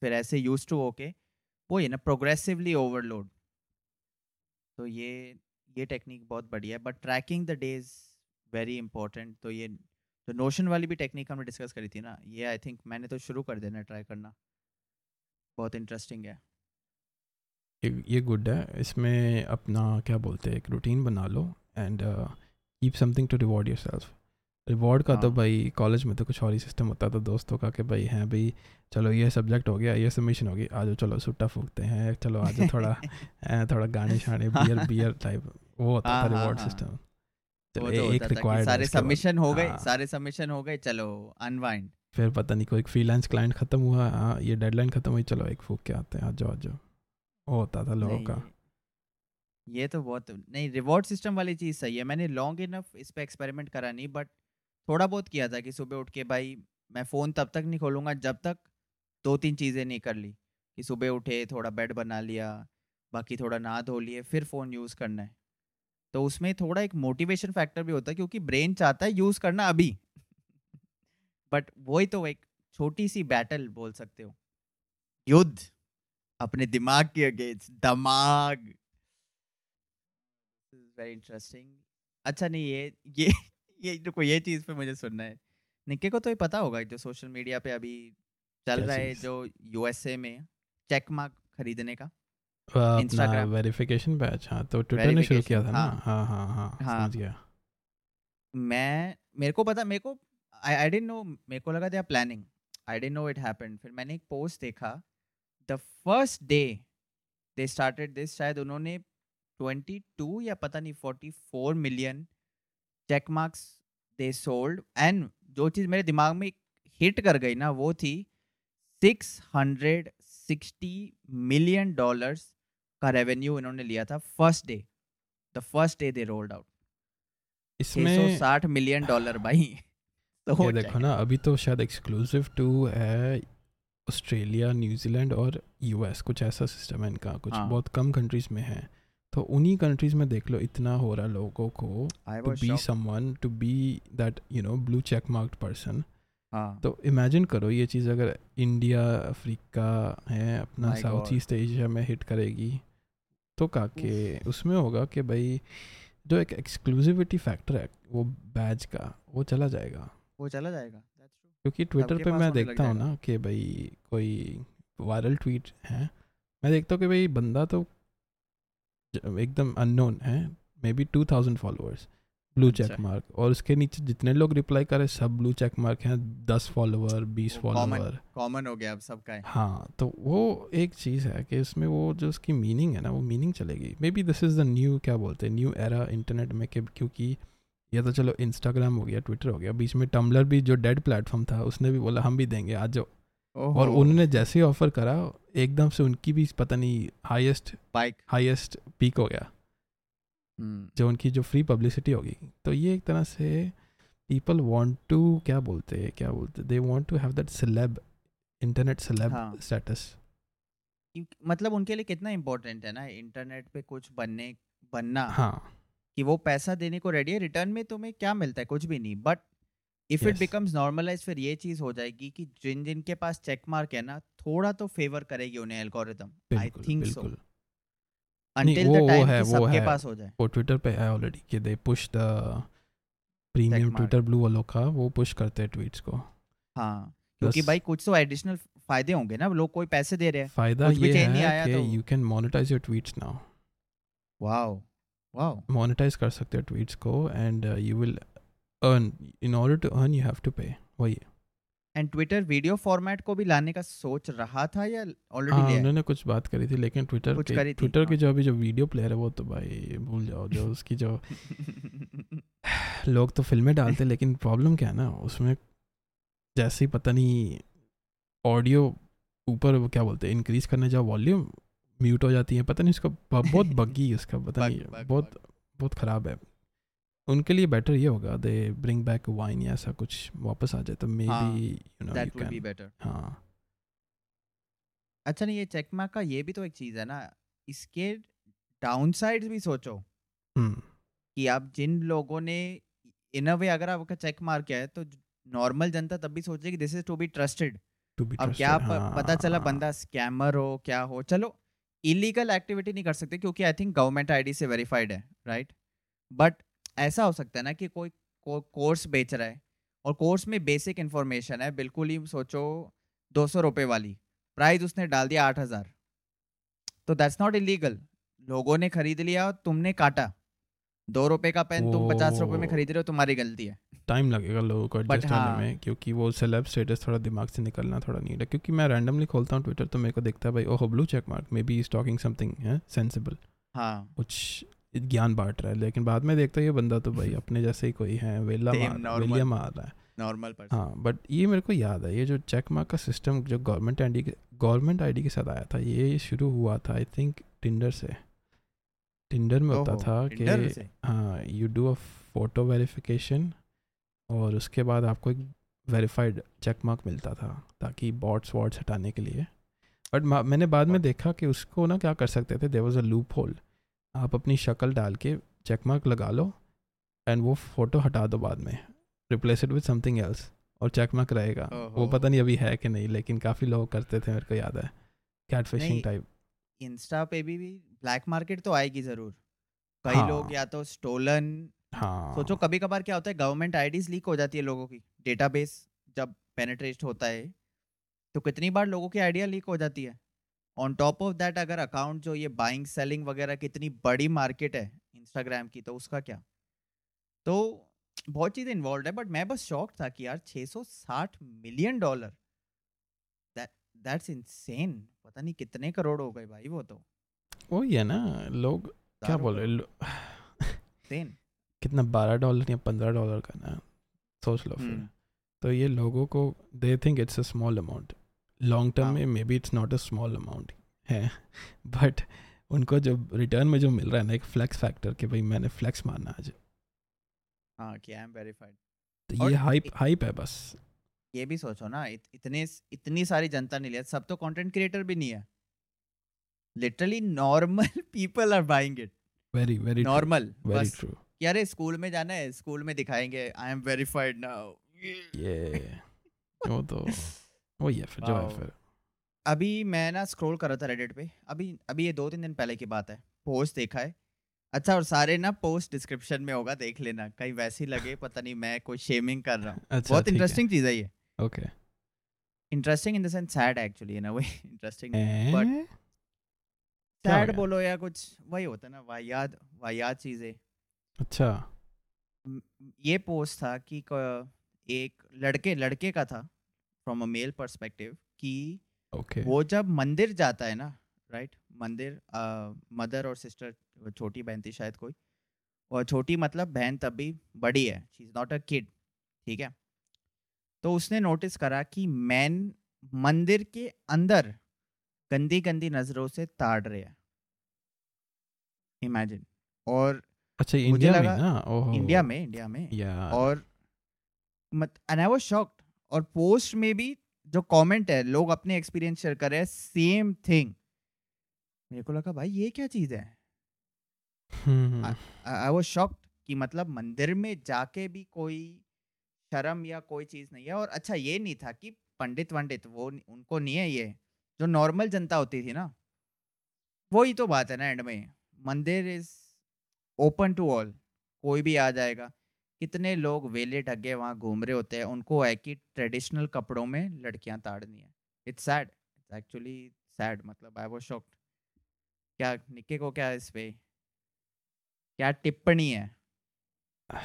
फिर ऐसे यूज टू होके वो ये ना प्रोग्रेसिवली ओवरलोड। तो ये ये टेक्निक बहुत बढ़िया है, but tracking the days very important. तो ये जो नोशन वाली भी टेक्निक हमने डिस्कस करी थी ना, ये आई थिंक मैंने तो शुरू कर देना ट्राई करना, बहुत इंटरेस्टिंग है, ये गुड है। इसमें अपना क्या बोलते हैं एक रूटीन बना लो and keep something to reward yourself. Reward का तो भाई कॉलेज में तो कुछ और ही सिस्टम होता था दोस्तों का कि भाई हैं भाई चलो ये सब्जेक्ट हो गया, ये सबमिशन हो गई, आ जाओ चलो सुट्टा फूकते हैं, चलो आ जाओ थोड़ा थोड़ा गाने शाने बियर बियर टाइप वो होता था रिवॉर्ड सिस्टम। एक रिक्वायर्ड सारे सबमिशन हो गए सारे सबमिशन हो गए चलो अनवाइंड, फिर पता नहीं कोई फ्रीलांस क्लाइंट खत्म हुआ, हाँ ये डेडलाइन खत्म हुई चलो एक फूक के आते हैं, आ जाओ आ जाओ, होता था लोगों का। ये तो बहुत नहीं, रिवॉर्ड सिस्टम वाली चीज़ सही है। मैंने लॉन्ग इनफ इस पर एक्सपेरिमेंट करा नहीं, बट थोड़ा बहुत किया था कि सुबह उठ के भाई मैं फ़ोन तब तक नहीं खोलूँगा जब तक दो तीन चीज़ें नहीं कर ली, कि सुबह उठे थोड़ा बेड बना लिया, बाकी थोड़ा नहा धो लिए, फिर फ़ोन यूज़ करना है। तो उसमें थोड़ा एक मोटिवेशन फैक्टर भी होता है, क्योंकि ब्रेन चाहता है यूज़ करना अभी बट वही तो एक छोटी सी बैटल बोल सकते हो, युद्ध अपने दिमाग के अगेंस्ट दिमाग। Very interesting. अच्छा नहीं ये ये ये देखो ये चीज़ पे मुझे सुनना है, निक्के को तो ये पता होगा जो सोशल मीडिया पे अभी चल रहा है जो यूएसए में चेक मार्क खरीदने का इंस्टाग्राम वेरिफिकेशन बैच, हाँ तो ट्विटर ने शुरू किया था ना। हाँ हाँ हाँ समझ गया मैं, मेरे को पता, मेरे को आई आई डिडंट नो, मेरे को लगा they are planning, I didn't know it happened. फिर मैंने एक पोस्ट देखा, the first day they started this, शायद उन्होंने बाईस या पता नहीं चौवालीस million check marks they sold, and जो चीज़ मेरे दिमाग में हिट कर गई ना वो थी छह सौ साठ मिलियन डॉलर्स का रेवेन्यू इन्होंने लिया था first day. the first day they rolled out. इसमें six hundred sixty million dollar भाई. तो देखो ना, अभी तो शायद एक्सक्लूसिव टू है ऑस्ट्रेलिया, न्यूजीलैंड और यूएस, कुछ ऐसा सिस्टम है इनका, कुछ बहुत कम कंट्रीज में है. तो उन्हीं कंट्रीज में देख लो इतना हो रहा लोगों को to be someone, to be that you know blue check marked person. तो इमेजिन करो ये चीज़ अगर इंडिया, अफ्रीका है अपना, साउथ ईस्ट एशिया में हिट करेगी तो काके उसमें होगा कि भाई जो एक एक्सक्लूसिविटी फैक्टर है वो बैज का, वो चला जाएगा, वो चला जाएगा. क्योंकि ट्विटर पे मैं देखता हूँ ना कि भाई कोई वायरल ट्वीट है, मैं देखता हूँ कि भाई बंदा तो एकदम अननोन है, maybe two thousand followers, blue check mark, और उसके नीचे जितने लोग रिप्लाई करे सब ब्लू चेक मार्क हैं, दस फॉलोअर, बीस फॉलोअर, कॉमन हो गया अब सबका है. हाँ, तो वो एक चीज़ है कि उसमें वो जो उसकी मीनिंग है ना, वो मीनिंग चलेगी. Maybe this is the new, क्या बोलते हैं, न्यू एरा इंटरनेट में, क्योंकि या तो चलो इंस्टाग्राम हो गया, ट्विटर हो गया, बीच में टम्बलर भी जो डेड प्लेटफॉर्म था उसने भी बोला हम भी देंगे आज जाओ, और उन्होंने जैसे ही ऑफर करा एकदम से उनकी भी पता नहीं हाईएस्ट बाइक हाईएस्ट पीक हो गया, जो उनकी जो फ्री पब्लिसिटी होगी. तो ये एक तरह से पीपल वांट टू, क्या बोलते हैं, क्या बोलते they want to have that celeb, internet celeb status. मतलब उनके लिए कितना इम्पोर्टेंट है ना इंटरनेट पे कुछ बनने बनना. हाँ, कि वो पैसा देने को रेडी है, रिटर्न में तुम्हें क्या मिलता है, कुछ भी नहीं. But if it becomes normalise, फिर ये चीज़ हो जाएगी कि जिन जिन के पास चेक मार्क है ना, थोड़ा तो फेवर करेगी उन्हें algorithm. I think so until the time कि सबके पास हो जाए. वो ट्विटर पे है ऑलरेडी कि they push the premium, Twitter blue वालों का वो पुश करते हैं ट्वीट्स को. हाँ, क्योंकि भाई कुछ तो एडिशनल फायदे होंगे ना, लोग कोई पैसे दे रहे हैं. फायदा ये है कि you can monetise your tweets now. Wow wow, monetise कर सकते हो ट्वीट्स को, and you will earn. In order to earn you have to pay. वही है. And Twitter video format को भी लाने का सोच रहा था या already लिया? उन्होंने कुछ बात करी थी, लेकिन Twitter के Twitter के जो अभी जो video player है वो तो भाई भूल जाओ. जो उसकी जो लोग तो फिल्में डालते, लेकिन प्रॉब्लम क्या है ना उसमें, जैसे ही पता नहीं ऑडियो ऊपर क्या बोलते हैं इंक्रीज करने जाओ वॉल्यूम, म्यूट हो जाती है, पता नहीं उसका बहुत बग्गी, उसका पता नहीं बहुत बहुत ख़राब है. उनके लिए बेटर ये होगा दे ब्रिंग बैक वाइन या ऐसा कुछ वापस आ जाए तो maybe you know that will be better. हाँ, अच्छा नहीं, ये चेकमार्क का ये भी तो एक चीज़ है ना, इसके डाउनसाइड्स भी सोचो. हम्म, कि आप जिन लोगों ने इन अ वे अगर आपका चेक मार्क किया है तो नॉर्मल जनता तब भी सोचे कि this is to be trusted. अब क्या पता चला बंदा स्कैमर हो क्या हो. चलो इलीगल एक्टिविटी नहीं कर सकते क्योंकि आई थिंक गवर्नमेंट आईडी से वेरीफाइड है, राइट. बट ऐसा हो सकता है ना कि कोई को, कोर्स बेच रहा है और कोर्स में बेसिक इन्फॉर्मेशन है, बिल्कुल ही सोचो दो सौ रुपये वाली, प्राइस उसने डाल दिया आठ हज़ार, तो दैट्स नॉट इलीगल. लोगों ने खरीद लिया और तुमने काटा. दो रुपये का पेन तुम पचास रुपये में खरीद रहे हो, तुम्हारी गलती है. टाइम लगेगा लोगों को एडजस्ट होने में, क्योंकि वो सेलेब स्टेटस थोड़ा दिमाग से निकलना थोड़ा नीड है. क्योंकि मैं रैंडमली खोलता हूँ ट्विटर तो मेरे को दिखता है भाई ओह blue check mark, maybe is talking something है सेंसिबल, हाँ कुछ ज्ञान बांट रहा है. लेकिन बाद में देखता है ये बंदा तो भाई अपने जैसे ही कोई है, वेला मार, वेलिया मार रहा है नॉर्मल पर्सन. हाँ, बट ये मेरे को याद है ये जो चेक मार्क का सिस्टम जो गवर्नमेंट आईडी गवर्नमेंट आईडी के साथ आया था, ये शुरू हुआ था आई थिंक टिंडर से. टिंडर में होता था कि हाँ you do a photo verification और उसके बाद आपको एक वेरीफाइड चेक मार्क मिलता था ताकि बॉट्स वॉट्स हटाने के लिए. बट मैंने बाद में देखा कि उसको ना क्या कर सकते थे, there was a loophole. आप अपनी शक्ल डाल के चेक मार्क लगा लो एंड वो फोटो हटा दो बाद में, replace it with something else, और चेक मार्क रहेगा. वो पता नहीं अभी है कि नहीं, लेकिन काफ़ी लोग करते थे, मेरे को याद है, कैटफिशिंग टाइप. इंस्टा पे भी ब्लैक मार्केट तो आएगी ज़रूर. कई हाँ, लोग या तो स्टोलन, हाँ सोचो कभी कभार क्या होता है गवर्नमेंट आईडीज लीक हो जाती है लोगों की, डेटाबेस जब पेनिट्रेट होता है तो कितनी बार लोगों की आइडिया लीक हो जाती है. ऑन टॉप ऑफ दैट अगर अकाउंट जो ये बाइंग सेलिंग वगैरह कितनी बड़ी मार्केट है इंस्टाग्राम की, तो उसका क्या, तो बहुत चीज़ें इन्वॉल्व है. बट मैं बस शॉक था कि यार छह सौ साठ million dollar, that that's insane. पता नहीं कितने करोड़ हो गए भाई वो तो. वो ये ना लोग क्या बोल रहे कितना बारह डॉलर या पंद्रह डॉलर का ना, सोच लो फिर. तो ये लोगों को they think it's a small amount. Long term में maybe it's not a small amount है, बट उनको जब रिटर्न में जो मिल रहा है ना एक फ्लैक्स फैक्टर कि भाई मैंने फ्लैक्स मारना आज, हाँ कि आई एम वेरीफाइड, तो ये हाइप हाइप है बस। ये भी सोचो ना, इत, इतने इतनी सारी जनता नहीं ले, सब तो कंटेंट क्रिएटर भी नहीं है, literally normal people are buying it, very very normal, very true. यार स्कूल में जाना है, स्कूल में दिखाएंगे आई एम वेरीफाइड नाउ, ये वो तो वो ये फिर जो फिर। अभी मैं ना स्क्रॉल कर रहा था रेडिट पे, अभी अभी ये दो तीन दिन पहले की बात है, पोस्ट देखा है। अच्छा, और सारे ना पोस्ट डिस्क्रिप्शन में होगा, देख लेना, कहीं वैसी लगे पता नहीं मैं कोई शेमिंग कर रहा हूँ। अच्छा, बहुत इंटरेस्टिंग चीज़ है ये। Okay, interesting in the sense sad actually है ना, वही इंटरेस्टिंग बट सैड बोलो या कुछ, वही होता है ना वाहियात वाहियात चीज़ें। अच्छा, ये पोस्ट था कि एक लड़के लड़के का था फ्रॉम अ मेल पर्सपेक्टिव कि Okay. वो जब मंदिर जाता है ना, राइट, मंदिर, मदर और सिस्टर, छोटी बहन थी शायद कोई, और छोटी मतलब बहन तब भी बड़ी है, she is not a kid, ठीक है। तो उसने नोटिस करा कि मैन मंदिर के अंदर गंदी गंदी नज़रों से ताड़ रहे हैं, इमेजिन। और अच्छा, इंडिया में ना, ओह इंडिया में इंडिया में yeah. और मत एंड आई वाज शॉक्ड। और पोस्ट में भी जो कमेंट है, लोग अपने एक्सपीरियंस शेयर कर रहे हैं, सेम थिंग। मेरे को लगा भाई ये क्या चीज़ है, आई वाज शॉक्ड कि मतलब मंदिर में जाके भी कोई शर्म या कोई चीज़ नहीं है। और अच्छा ये नहीं था कि पंडित वंडित वो उनको नहीं है, ये जो नॉर्मल जनता होती थी ना, वही तो बात है ना, एंड में मंदिर इज़ ओपन टू ऑल, कोई भी आ जाएगा। कितने लोग वेले ढगे वहाँ घूम रहे होते हैं, उनको है कि ट्रेडिशनल कपड़ों में लड़कियाँ ताड़नी है। It's sad, it's actually sad. मतलब आई वाज शॉक्ड। क्या निक्के को क्या इस पे क्या टिप्पणी है?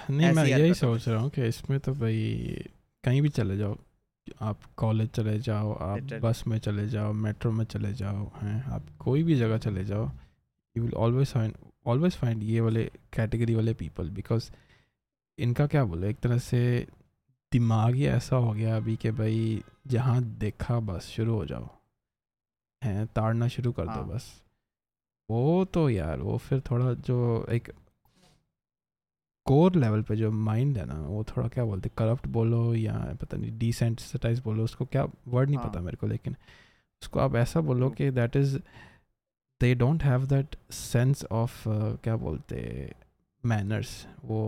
नहीं, मैं यही सोच रहा हूँ कि इसमें तो भाई कहीं भी चले जाओ, आप कॉलेज चले जाओ, आप बस में चले जाओ, मेट्रो में चले जाओ, हैं आप कोई भी जगह चले जाओ, you will always find always find ये वाले कैटेगरी वाले पीपल, बिकॉज इनका क्या बोलो, एक तरह से दिमाग ही ऐसा हो गया अभी कि भाई जहाँ देखा बस शुरू हो जाओ, हैं ताड़ना शुरू कर दो बस। वो तो यार वो फिर थोड़ा जो एक कोर लेवल पे जो माइंड है ना, वो थोड़ा क्या बोलते, करप्ट बोलो या पता नहीं डिसेंसिटाइज बोलो, उसको क्या वर्ड नहीं पता मेरे को, लेकिन उसको आप ऐसा बोलो कि that is they don't have that sense of क्या बोलते मैनर्स, वो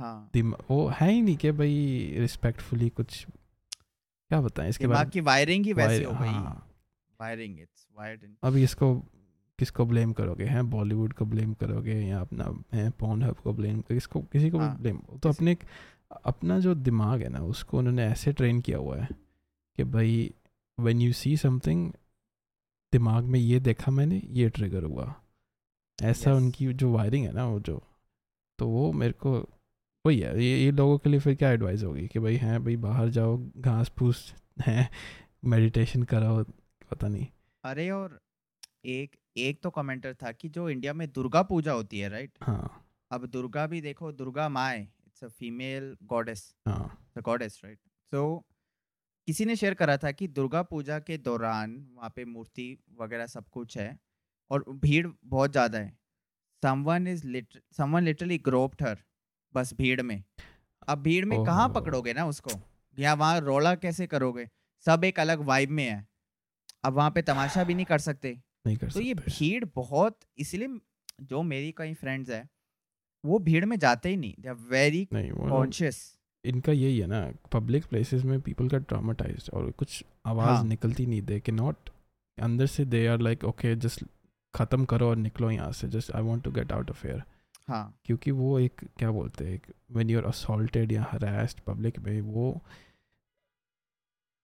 हाँ। वो है ही नहीं कि भाई रिस्पेक्टफुली कुछ, क्या बताएं इसके बारे में, की वायरिंग ही वैसी हो गई, वायरिंग इट्स वायर्ड। अब इसको किसको ब्लेम करोगे, हैं बॉलीवुड को ब्लेम करोगे या अपना हैं पॉन हब को ब्लेम, किसको किसी को हाँ। ब्लेम तो अपने अपना जो दिमाग है ना, उसको उन्होंने ऐसे ट्रेन किया हुआ है कि भाई व्हेन यू सी समथिंग, दिमाग में ये देखा मैंने, ये ट्रिगर हुआ, ऐसा उनकी जो वायरिंग है ना वो जो, तो वो मेरे को वही है। ये ये लोगों के लिए फिर क्या एडवाइस होगी कि भाई हैं भाई बाहर जाओ, घास फूस हैं, मेडिटेशन करो, पता नहीं। अरे और एक एक तो कमेंटर था कि जो इंडिया में दुर्गा पूजा होती है, राइट, हाँ, अब दुर्गा भी देखो, दुर्गा माँ, इट्स अ फीमेल गॉडेस, हाँ गॉडेस, राइट। सो किसी ने शेयर करा था कि दुर्गा पूजा के दौरान वहाँ पे मूर्ति वगैरह सब कुछ है और भीड़ बहुत ज़्यादा है, someone is lit someone literally groped her, बस भीड़ में। अब भीड़ में कहाँ पकड़ोगे ना उसको, या वहाँ रोला कैसे करोगे, सब एक अलग वाइब में है, अब वहाँ पे तमाशा भी नहीं कर सकते, नहीं कर तो सकते। ये भीड़ बहुत, इसलिए जो मेरी कई फ्रेंड्स हैं वो भीड़ में जाते ही नहीं, दे आर वेरी कॉन्शियस। इनका यही है ना, पब्लिक प्लेसेस में पीपल का ट्रॉमाटाइज्ड और कुछ आवाज़ हाँ। निकलती नहीं, दे कैन नॉट, अंदर से they are like okay just ख़त्म करो और निकलो यहाँ से, just I want to get out of here. हाँ, क्योंकि वो एक क्या बोलते हैं, व्हेन यू आर असॉल्टेड या हरास्ड पब्लिक में, वो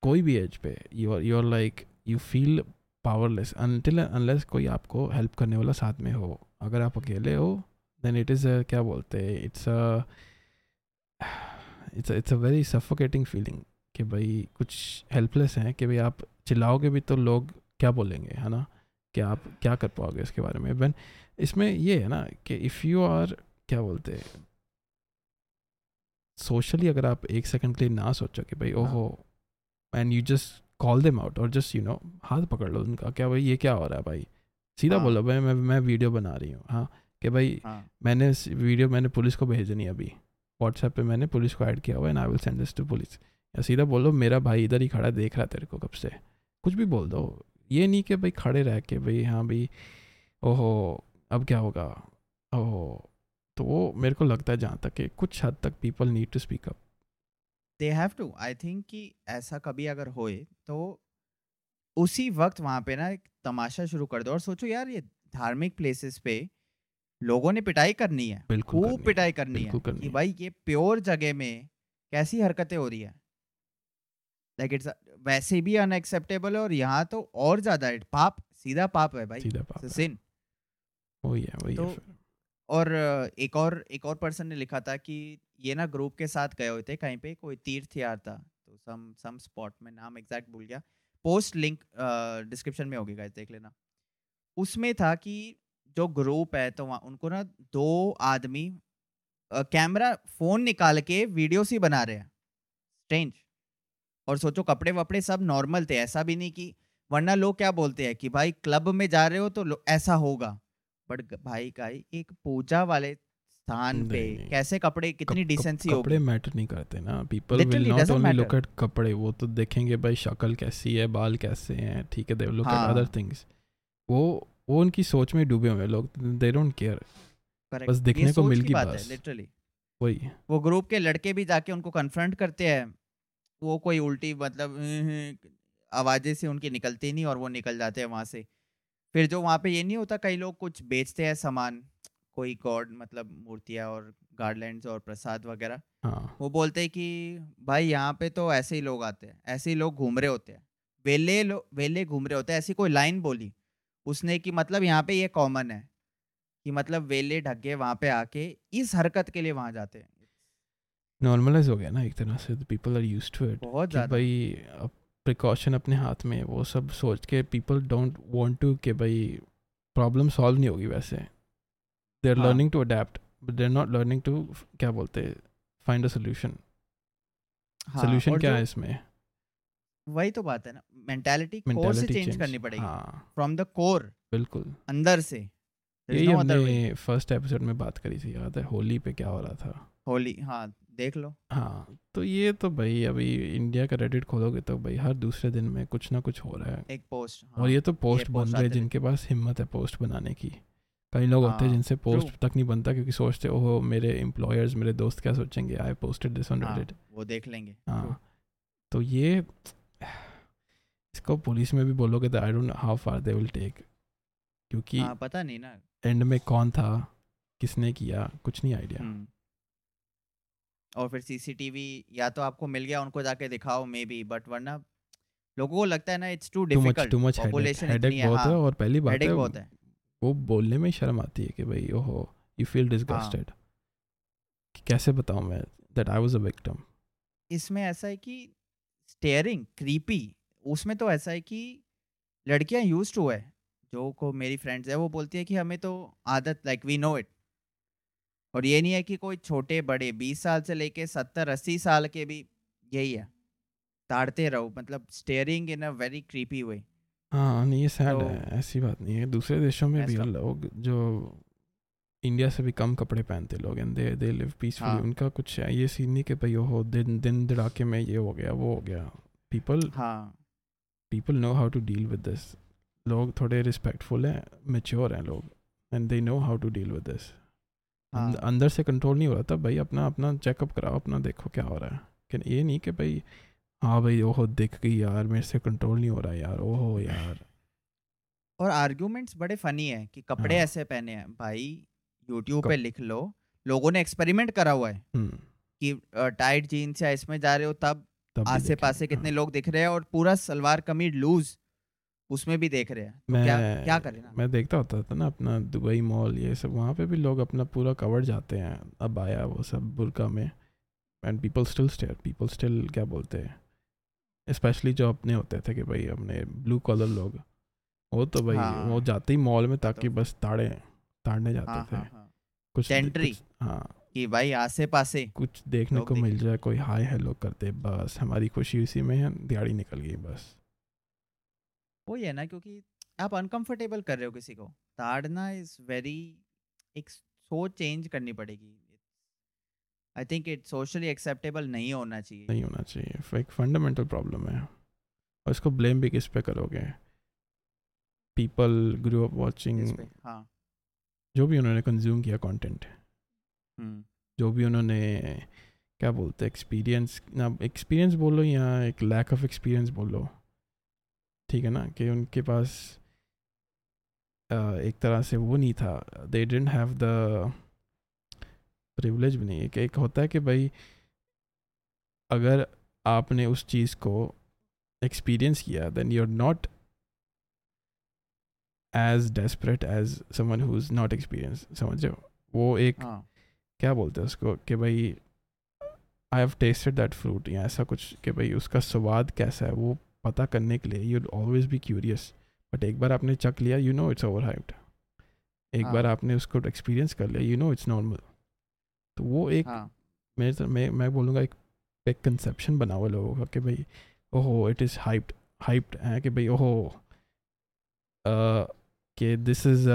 कोई भी एज पे, you are you are like you feel powerless until unless कोई आपको हेल्प करने वाला साथ में हो। अगर आप अकेले हो देन इट इज़ क्या बोलते हैं, it's a it's it's a very suffocating feeling कि भाई कुछ हेल्पलेस हैं, कि भाई आप चिल्लाओगे भी तो लोग क्या बोलेंगे, है ना, कि आप क्या कर पाओगे इसके बारे में। बन इसमें ये है ना कि इफ़ यू आर क्या बोलते हैं सोशली, अगर आप एक सेकंड के लिए ना सोचो कि भाई ओहो, and you just call them out और जस्ट यू नो हाथ पकड़ लो उनका, क्या भाई ये क्या हो रहा है भाई, सीधा हाँ. बोला भाई मैं मैं वीडियो बना रही हूँ हाँ कि भाई हाँ. मैंने वीडियो मैंने पुलिस को भेजनी है अभी व्हाट्सएप पे, मैंने पुलिस को ऐड किया हुआ and I will send this to police. या सीधा बोलो मेरा भाई इधर ही खड़ा देख रहा तेरे को कब से, कुछ भी बोल दो। ये नहीं कि भाई खड़े रह के भाई हाँ भाई ओहो अब क्या होगा ओहो। तो वो मेरे को लगता है जहाँ तक कि कुछ हद तक people need to speak up, they have to. I think कि ऐसा कभी अगर होए तो उसी वक्त वहाँ पे ना तमाशा शुरू कर दो। और सोचो यार ये धार्मिक प्लेसेस पे लोगों ने पिटाई करनी है, खूब पिटाई करनी है कि भाई ये प्योर जगह में कैसी हरकतें हो रही है। लाइक इट्स वैसे भी अनएक्सेप्टेबल है और यहाँ तो और ज़्यादा पाप, सीधा पाप है भाई, सिन। वही है वही है। और एक और एक और पर्सन ने लिखा था कि ये ना ग्रुप के साथ गए हुए थे कहीं पे, कोई तीर्थ यार था तो सम सम स्पॉट में, नाम एग्जैक्ट भूल गया, पोस्ट लिंक डिस्क्रिप्शन में होगी गाइस देख लेना। उसमें था कि जो ग्रुप है तो वहाँ उनको ना दो आदमी कैमरा फ़ोन निकाल के वीडियोस ही बना रहे हैं, स्ट्रेंज। और सोचो कपड़े वपड़े सब नॉर्मल थे, ऐसा भी नहीं कि, वरना लोग क्या बोलते हैं कि भाई क्लब में जा रहे हो तो ऐसा होगा, बट भाई का एक पूजा वाले स्थान पे कैसे कपड़े, कितनी डिसेंसी होगी। कपड़े मैटर नहीं करते ना, people will not only look at कपड़े, वो तो देखेंगे भाई शक्ल कैसी है, बाल कैसे हैं, ठीक है, they look at other things. वो वो उनकी सोच में डूबे हुए लोग, दे डोंट केयर, बस दिखने को मिल गई बस, लिटरली वही। वो ग्रुप के लड़के भी जाके उनको कन्फ्रंट करते हैं, वो कोई उल्टी मतलब आवाजें से उनकी निकलती नहीं और वो निकल जाते हैं वहाँ से। फिर जो वहाँ पे ये नहीं होता, कई लोग कुछ बेचते हैं सामान, कोई गॉड मतलब मूर्तियाँ और गार्लैंड्स और प्रसाद वगैरह हाँ। वो बोलते हैं कि भाई यहाँ पे तो ऐसे ही लोग आते हैं, ऐसे ही लोग घूम रहे होते हैं, वेले लो वेले घूम रहे होते हैं, ऐसी कोई लाइन बोली उसने कि मतलब यहाँ पे ये यह कॉमन है कि मतलब वेले ढगे वहाँ पे आके इस हरकत के लिए वहाँ जाते हैं। नॉर्मलाइज हो गया ना एक तरह से, people are used to it बहुत ज़्यादा। भाई अब प्रिकॉशन अपने हाथ में, वो सब सोच के पीपल डोंट वांट टू कि भाई प्रॉब्लम सॉल्व नहीं होगी वैसे, they are learning to adapt but they are not learning to क्या बोलते हैं फाइंड अ सोल्यूशन। सोल्यूशन क्या है इसमें, वही तो बात है ना, मेंटालिटी कोर से चेंज करनी पड़ेगी फ्रॉम द कोर, बिल्कुल अंदर से। यही हमने फर्स्ट एपिसोड में बात करी थी, याद है होली पे क्या हो रहा था, होली हाँ देख लो हाँ। तो ये तो भाई अभी इंडिया का रेडिट खोलोगे तो भाई हर दूसरे दिन में कुछ ना कुछ हो रहा है, एक पोस्ट हाँ। और ये तो पोस्ट बन रहे जिनके पास हिम्मत है पोस्ट बनाने की, कई लोग हाँ। होते हैं जिनसे पोस्ट तक नहीं बनता क्योंकि सोचते ओहो मेरे एम्प्लॉयर्स मेरे दोस्त क्या सोचेंगे, I posted this on Reddit, वो देख लेंगे हाँ। तो ये इसको पुलिस में भी बोलोगे तो I don't know how far they will take, क्योंकि पता नहीं ना एंड में कौन था, किसने किया, कुछ नहीं आइडिया। और फिर सीसीटीवी या तो आपको मिल गया उनको जाके दिखाओ मे बी, बट वरना लोगों को लगता है ना it's too difficult, too much population इतनी है हाँ। और पहली बात है वो बोलने में शर्म आती है कि भाई ओहो यू फील डिसगस्टेड, कैसे बताऊं मैं that I was a victim. इसमें ऐसा है कि स्टेयरिंग क्रीपी, उसमें तो ऐसा है कि लड़कियां यूज्ड टू है, जो को मेरी फ्रेंड्स है वो बोलती है कि हमें तो आदत लाइक वी नो इट। और ये नहीं है कि कोई छोटे बड़े बीस साल से लेके सत्तर अस्सी साल के भी यही है, ताड़ते रहो मतलब staring in a very creepy way हाँ। नहीं ये सैड है, ऐसी बात नहीं है, दूसरे देशों में भी लोग जो इंडिया से भी कम कपड़े पहनते लोग and they they live peacefully, उनका कुछ है ये सीन नहीं कि भाई हो दिन दिन धड़ाके में ये हो गया वो हो गया। पीपल हाँ people know how to deal with this, लोग थोड़े रिस्पेक्टफुल हैं, मेच्योर हैं लोग and they know how to deal with this. हाँ। अंदर से कंट्रोल नहीं हो रहा था भाई, अपना अपना चेकअप कराओ, अपना देखो क्या हो रहा है, कि ये नहीं कि भाई हाँ भाई ओहो दिख गई यार मेरे से कंट्रोल नहीं हो रहा यार ओहो यार। और आर्ग्यूमेंट्स बड़े फनी है कि कपड़े हाँ। ऐसे पहने हैं भाई, यूट्यूब कप... पे लिख लो, लोगों ने एक्सपेरिमेंट करा हुआ है कि टाइट जीन्स या इसमें जा रहे हो तब, तब आसे पासे कितने हाँ। लोग दिख रहे हैं, और पूरा सलवार कमीज लूज उसमें भी देख रहे हैं, तो क्या क्या करें ना। मैं देखता होता था ना अपना दुबई मॉल ये सब, वहाँ पे भी लोग अपना पूरा कवर जाते हैं, अब आया वो सब बुरका में and people still stare, people still क्या बोलते हैं स्पेशली जो अपने होते थे कि भाई अपने ब्लू कॉलर लोग, वो तो भाई हाँ। वो जाते ही मॉल में ताकि तो बस ताड़े ताड़ने जाते हाँ, थे हाँ, हाँ। कुछ एंट्री हाँ कि भाई आसे पासे कुछ देखने को मिल जाए, कोई हाय हेलो करते बस, हमारी खुशी उसी में है, दिहाड़ी निकल गई बस। वो ये ना क्योंकि आप अनकंफर्टेबल कर रहे हो किसी को, ताड़ना इज वेरी, एक सोच चेंज करनी पड़ेगी। I think it socially acceptable नहीं होना चाहिए, नहीं होना चाहिए, एक फंडामेंटल प्रॉब्लम है। और इसको ब्लेम भी किस पे करोगे, पीपल ग्रू अप वाचिंग, हाँ, जो भी उन्होंने कंज्यूम किया कंटेंट, जो भी उन्होंने क्या बोलते हैं एक्सपीरियंस, ना एक्सपीरियंस बोलो या एक लैक ऑफ एक्सपीरियंस बोलो, ठीक है ना, कि उनके पास एक तरह से वो नहीं था, they didn't have the privilege भी नहीं है। कि एक होता है कि भाई अगर आपने उस चीज़ को एक्सपीरियंस किया then you are not as desperate as someone who is not experience, समझ रहे हो? वो एक हाँ. क्या बोलते हैं उसको कि भाई I have tested that fruit या ऐसा कुछ, कि भाई उसका स्वाद कैसा है वो पता करने के लिए you always be curious. But एक बार आपने चख लिया, यू नो इट्स ओवरहाइप्ड, एक हाँ. बार आपने उसको एक्सपीरियंस कर लिया, यू नो इट्स नॉर्मल। तो वो एक हाँ. मेरे मैं मैं बोलूँगा एक एक कंसेप्शन बना हुआ लोगों का कि भाई ओहो इट इज़ हाइप्ड, हाइप्ड है कि भाई ओहो कि this is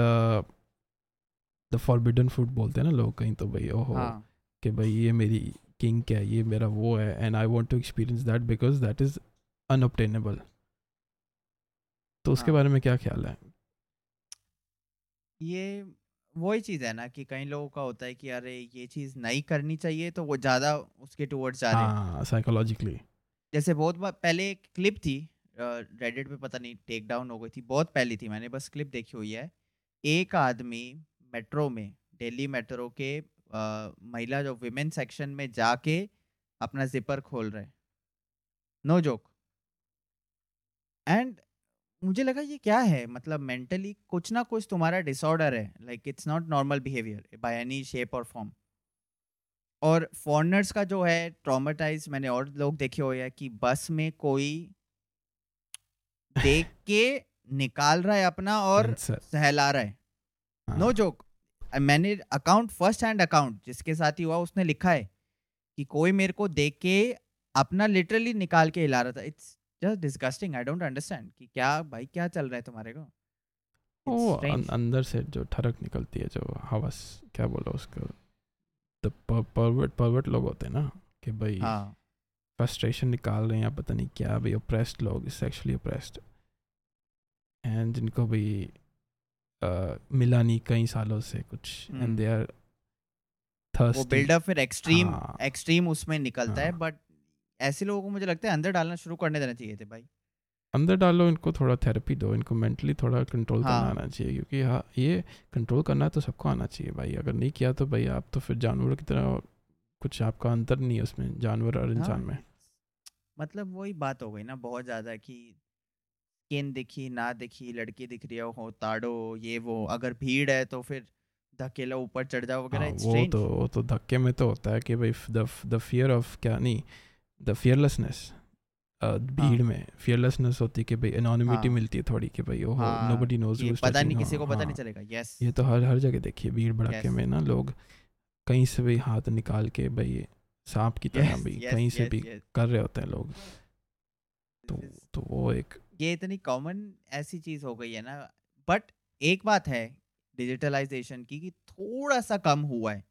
the forbidden food बोलते हैं ना लोग कहीं, तो भाई ओहो हाँ. कि भाई ये मेरी किंग क्या है, ये मेरा वो है, and I want to experience that because that is unobtainable. तो उसके हाँ. बारे में क्या ख्याल है? ये वही चीज़ है ना कि कई लोगों का होता है कि अरे ये चीज़ नहीं करनी चाहिए, तो वो ज़्यादा उसके टूवर्ड्स जा रहे हैं साइकोलॉजिकली। जैसे बहुत बार पहले एक क्लिप थी रेडिट पे, पता नहीं टेक डाउन हो गई थी, बहुत पहली थी, मैंने बस क्लिप देखी हुई है। एक आदमी मेट्रो में, दिल्ली मेट्रो के आ, महिला जो विमेन सेक्शन में जाके अपना जिपर खोल रहे, नो जोक। एंड मुझे लगा ये क्या है, मतलब मेंटली कुछ ना कुछ तुम्हारा डिसऑर्डर है, like it's not normal behaviour by any shape और फॉर्म। और फॉरेनर्स का जो है ट्रॉमेटाइज, मैंने और लोग देखे हुए हैं कि बस में कोई देख के निकाल रहा है अपना और सहला रहा है, नो जोक। मैंने अकाउंट, फर्स्ट हैंड अकाउंट जिसके साथ ही हुआ, उसने लिखा है कि कोई मेरे को देख के अपना लिटरली निकाल के हिला रहा था। It's just disgusting, I don't understand कि क्या भाई क्या चल रहा है तुम्हारे को। ओ, अं, अंदर से जो ठरक निकलती है, जो हवस क्या बोला उसको, द परवर्ट परवर्ट लोग होते हैं ना कि भाई फ्रस्ट्रेशन निकाल रहे हैं या पता नहीं क्या, भाई ओप्रेस्ड लोग, सेक्सुअली ओप्रेस्ड, एंड जिनको भाई Uh, मिला नहीं कई सालों से कुछ, एंड दे आर थर्स्टी, वो बिल्डअप फिर एक्सट्रीम एक्सट्रीम उसमें निकलता है। बट ऐसे लोगों को मुझे लगता है अंदर डालना शुरू करने देना चाहिए थे भाई, अंदर डालो इनको, थोड़ा थेरेपी दो इनको, मेंटली थोड़ा कंट्रोल करना आना चाहिए, क्योंकि हाँ ये कंट्रोल करना तो सबको आना चाहिए भाई। अगर नहीं किया तो भाई आप तो फिर जानवर की तरह, कुछ आपका अंतर नहीं है उसमें जानवर और इंसान में। मतलब वही बात हो गई ना बहुत ज़्यादा कि स्किन दिखी ना दिखी, लड़की दिख रही हो ताड़ो, ये वो, अगर भीड़ है तो फिर धकेला ऊपर चढ़ जाओ वगैरह। वो तो वो तो धक्के में तो होता है कि भाई द द फियर ऑफ क्या नहीं, द फियरलेसनेस भीड़ में, फियरलेसनेस होती है कि भाई एनोनिमिटी मिलती है थोड़ी, कि भाई ओह नोबडी नोज, पता नहीं किसी को पता नहीं चलेगा। यस, ये तो हर हर जगह देखिए भीड़ भड़के में ना, लोग कहीं से भी हाथ निकाल के भाई सांप की तरह भी कहीं से भी कर रहे होते हैं लोग। तो तो वो एक ये इतनी कॉमन ऐसी चीज़ हो गई है ना। बट एक बात है डिजिटलाइजेशन की कि थोड़ा सा कम हुआ है,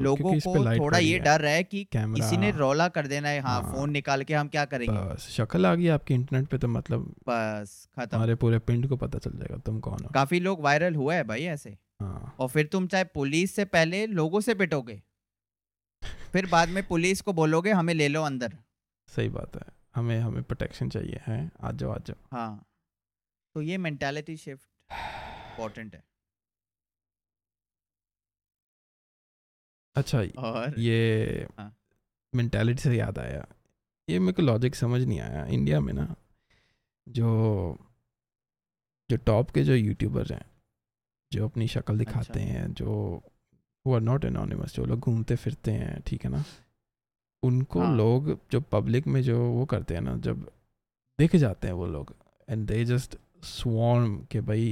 लोगों को थोड़ा ये डर रहा है कि किसी ने रौला कर देना है, हाँ, हाँ फोन निकाल के हम क्या करेंगे, शक्ल आ गई आपकी इंटरनेट पे, तो मतलब बस खत्म, हमारे पूरे पिंड को पता चल जाएगा तुम कौन हो। काफी लोग वायरल हुआ है भाई ऐसे, हाँ। और फिर तुम चाहे पुलिस से पहले लोगों से पिटोगे, फिर बाद में पुलिस को बोलोगे हमें ले लो अंदर। सही बात है, हमें हमें प्रोटेक्शन चाहिए है, आ जाओ आ जाओ। हाँ, तो ये मेंटालिटी शिफ्ट इम्पोर्टेंट है। अच्छा, और ये मेंटालिटी हाँ. से याद आया, ये मेरे को लॉजिक समझ नहीं आया। इंडिया में ना जो जो टॉप के जो यूट्यूबर्स हैं, जो अपनी शक्ल दिखाते अच्छा. हैं, जो वो आर नॉट एनोनिमस, जो लोग घूमते फिरते हैं, ठीक है ना, उनको हाँ. लोग जो पब्लिक में जो वो करते हैं ना, जब दिख जाते हैं वो लोग, एंड दे जस्ट स्वॉर्म के भाई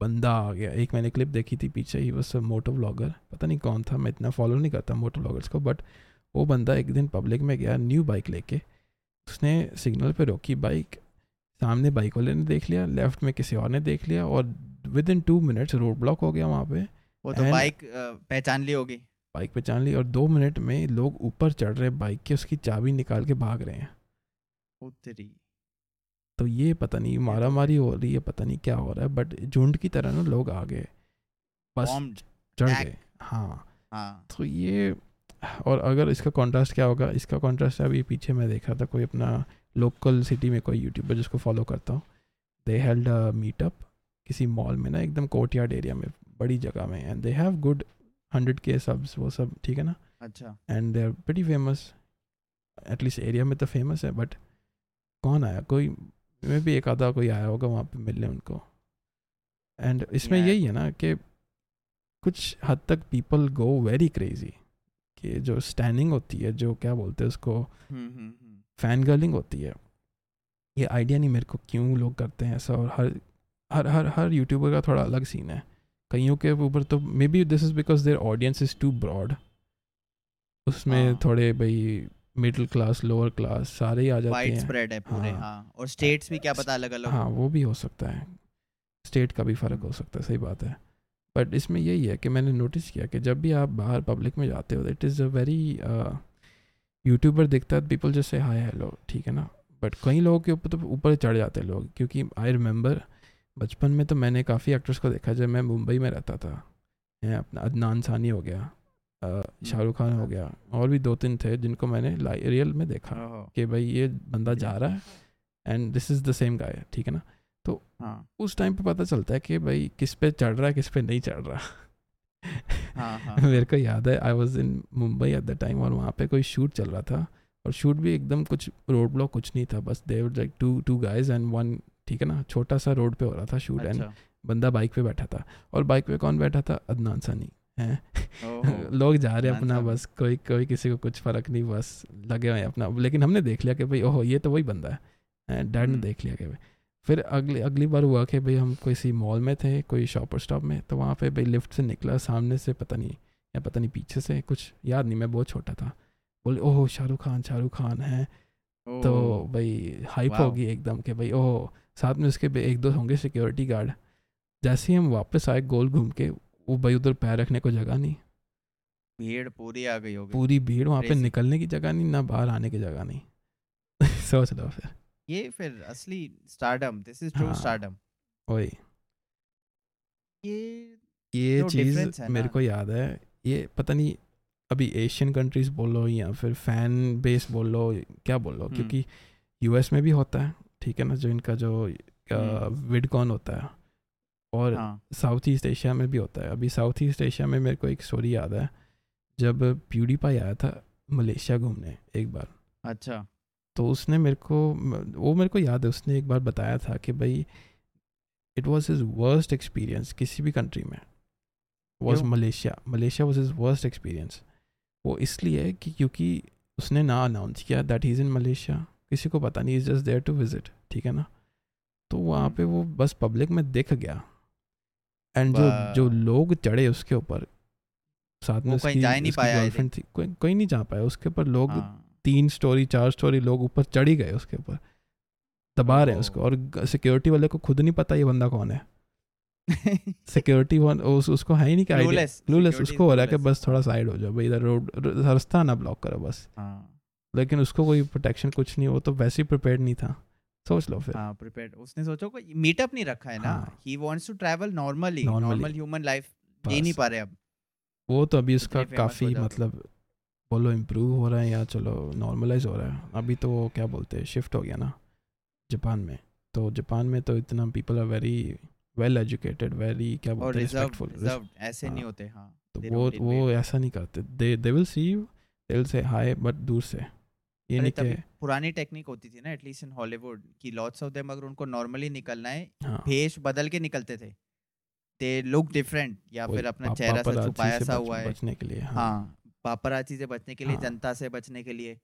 बंदा आ गया। एक मैंने क्लिप देखी थी पीछे ही, बस मोटो व्लॉगर, पता नहीं कौन था, मैं इतना फॉलो नहीं करता मोटो व्लॉगर्स को, बट वो बंदा एक दिन पब्लिक में गया न्यू बाइक लेके, उसने सिग्नल पे रोकी बाइक, सामने बाइक वाले ने देख लिया, लेफ्ट में किसी और ने देख लिया, और within two minutes road block हो गया वहाँ पे। वो तो बाइक पहचान ली होगी, बाइक पहचान ली, और दो मिनट में लोग ऊपर चढ़ रहे बाइक के, उसकी चाबी निकाल के भाग रहे हैं। उतरी तो ये पता नहीं मारा मारी हो रही है, पता नहीं क्या हो रहा है, बट झुंड की तरह ना लोग आ गए, बस चढ़ गए। हाँ, तो ये, और अगर इसका कॉन्ट्रास्ट क्या होगा, इसका कॉन्ट्रास्ट अभी पीछे मैं देखा था, कोई अपना लोकल सिटी में कोई यूट्यूबर जिसको फॉलो करता हूँ, दे हेल्ड अ मीटअप किसी मॉल में ना, एकदम कोर्टयार्ड एरिया में, बड़ी जगह में, and they have good hundred के सब्स, वो सब ठीक है ना, अच्छा, and they are pretty famous, at least area में तो फेमस है। बट कौन आया, कोई मे भी एक आधा कोई आया होगा वहाँ पे मिलने उनको। एंड इसमें yeah. यही है ना कि कुछ हद तक पीपल गो वेरी क्रेजी, कि जो स्टैंडिंग होती है, जो क्या बोलते हैं उसको, फैन गर्लिंग होती है। ये आइडिया नहीं मेरे को क्यों लोग करते हैं ऐसा, और हर हर हर हर यूट्यूबर का थोड़ा अलग सीन है कईयों के ऊपर। तो maybe this is because their audience is too broad, उसमें ah. थोड़े भाई मिडिल क्लास, लोअर क्लास, सारे ही आ जाते हैं, स्प्रेड है पूरे। हाँ, हाँ, और स्टेट्स भी क्या पता अलग अलग। हाँ, वो भी हो सकता है, स्टेट का भी फ़र्क हो सकता है, सही बात है। बट इसमें यही है कि मैंने नोटिस किया कि जब भी आप बाहर पब्लिक में जाते हो, it is a very YouTuber दिखता है, पीपल जैसे हाय हेलो, ठीक है ना, बट कई लोगों के ऊपर तो ऊपर चढ़ जाते हैं लोग। क्योंकि आई रिमेंबर बचपन में तो मैंने काफ़ी एक्टर्स को देखा, जब मैं मुंबई में रहता था, अपना अदनान सानी हो गया, शाहरुख खान हो गया, और भी दो तीन थे जिनको मैंने रियल में देखा कि भाई ये बंदा जा रहा है and this is the same guy, ठीक है ना। तो उस टाइम पे पता चलता है कि भाई किस पे चढ़ रहा है, किस पे नहीं चढ़ रहा। मेरे को याद है I was in Mumbai at the time, और वहाँ पे कोई शूट चल रहा था, और शूट भी एकदम कुछ रोड ब्लॉक कुछ नहीं था, बस they were like two two guys and one, ठीक है ना, छोटा सा रोड पे हो रहा था शूट, एंड बंदा बाइक पे बैठा था, और बाइक पे कौन बैठा था, अदनान सानी हैं। लोग जा रहे हैं अपना, बस कोई कोई किसी को कुछ फ़र्क नहीं, बस लगे हुए हैं अपना। लेकिन हमने देख लिया कि भाई ओहो ये तो वही बंदा है, डैड ने देख लिया कि भाई। फिर अगली अगली बार हुआ कि भाई हम किसी मॉल में थे, कोई शॉपर स्टॉप में, तो वहाँ पे भाई लिफ्ट से निकला, सामने से पता नहीं या पता नहीं पीछे से, कुछ याद नहीं, मैं बहुत छोटा था, बोले ओहो शाहरुख खान, शाहरुख खान है, तो भाई हाइप होगी एकदम कि भाई ओहो। साथ में उसके एक दो होंगे सिक्योरिटी गार्ड। जैसे ही हम वापस आए गोल घूम के, वो भाई उधर पैर रखने को जगह नहीं, भीड़ पूरी आ गई होगी, पूरी भीड़ वहाँ पे, निकलने की जगह नहीं, ना बाहर आने की जगह नहीं। सोच लो फिर ये फिर असली stardom, this is true stardom. ओए ये ये चीज मेरे को याद है, ये पता नहीं अभी एशियन कंट्रीज बोलो या फिर फैन बेस बोलो क्या बोलो, क्योंकि यूएस में भी होता है, ठीक है ना, जो इनका जो विडकॉन होता है, और साउथ ईस्ट एशिया में भी होता है। अभी साउथ ईस्ट एशिया में मेरे को एक स्टोरी याद है, जब प्यूडीपाई आया था मलेशिया घूमने एक बार, अच्छा, तो उसने मेरे को, वो मेरे को याद है, उसने एक बार बताया था कि भाई it was his worst experience किसी भी कंट्री में, was Malaysia. Malaysia was his worst experience. वो इसलिए कि क्योंकि उसने ना अनाउंस किया that he is in Malaysia, किसी को पता नहीं, is just there to visit, ठीक है ना। तो वहाँ पे वो बस पब्लिक में दिख गया, एंड जो जो लोग चढ़े उसके ऊपर, साथ में उसकी गर्लफ्रेंड थी, कोई नहीं जा पाया उसके ऊपर, लोग तीन स्टोरी चार स्टोरी लोग ऊपर चढ़ ही गए उसके ऊपर, दबा रहे हैं उसको, और सिक्योरिटी वाले को खुद नहीं पता ये बंदा कौन है। सिक्योरिटी उस, उसको है ही नहीं क्या, क्लूलेस, उसको हो रहा है कि बस थोड़ा साइड हो जाओ भाई, इधर रोड रास्ता ना ब्लॉक करो बस। लेकिन उसको कोई प्रोटेक्शन कुछ नहीं, वो तो वैसे ही प्रिपेयर्ड नहीं था। सोच लो फिर, हाँ, प्रिपेयर्ड, उसने सोचो कोई मीटअप नहीं रखा है ना, he wants to travel normally, normal human life जी नहीं पा रहे अब। वो तो अभी उसका काफी मतलब बोलो इम्प्रूव हो रहा है या चलो नॉर्मलाइज हो रहा है। अभी तो क्या बोलते हैं, शिफ्ट हो गया ना जापान में, तो जापान में तो इतना people are very well educated, very क्या बोलते हैं रिस्पेक्टफुल, ऐसे नहीं होते। हाँ, तो वो वो ऐसा नहीं करते, they they will see you, they will say hi, but दूर से। ये नहीं कि पुरानी टेक्निक होती थी ना, एटलीस्ट इन हॉलीवुड, की लॉट्स ऑफ देम अगर उनको नॉर्मली निकलना है, भेष बदल के निकलते थे, दे लुक डिफरेंट, या फिर अपना चेहरा सा छुपाया सा हुआ है बचने के लिए। हाँ, पापराची से बचने के लिए, हाँ। जनता से बचने के लिए।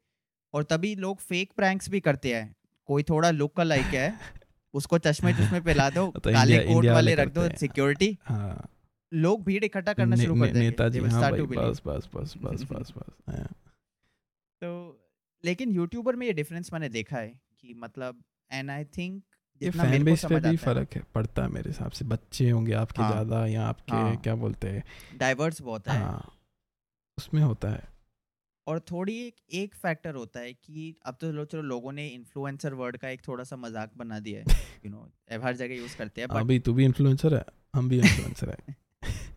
और तभी लोग फेक प्रैंक्स भी करते हैं, कोई थोड़ा लुक का लाइक है, उसको चश्मे चश्मे पहला दो, तो काले इंडिया, कोट इंडिया वाले रख दो, सिक्योरिटी, हाँ। लोग भीड़ इकट्ठा करना शुरू कर देंगे, नेताजी, हाँ भाई, बस बस बस बस बस बस। तो लेकिन यूट्यूबर में ये डिफरेंस मैंने देखा है कि मतलब, एंड आई थिंक ये फैन बेस पे भी फर्क है पड़ता है मेरे हिसाब से। बच्चे होंगे आपके हाँ, ज्यादा या आपके हाँ, क्या बोलते हैं डाइवर्स बहुत है हाँ, उसमें होता है। और थोड़ी एक एक फैक्टर होता है कि अब तो लो, चलो लोगों ने इन्फ्लुएंसर वर्ड का एक थोड़ा सा मजाक बना दिया है यू नो हर जगह यूज करते हैं। अभी तू भी इन्फ्लुएंसर है हम भी इन्फ्लुएंसर है।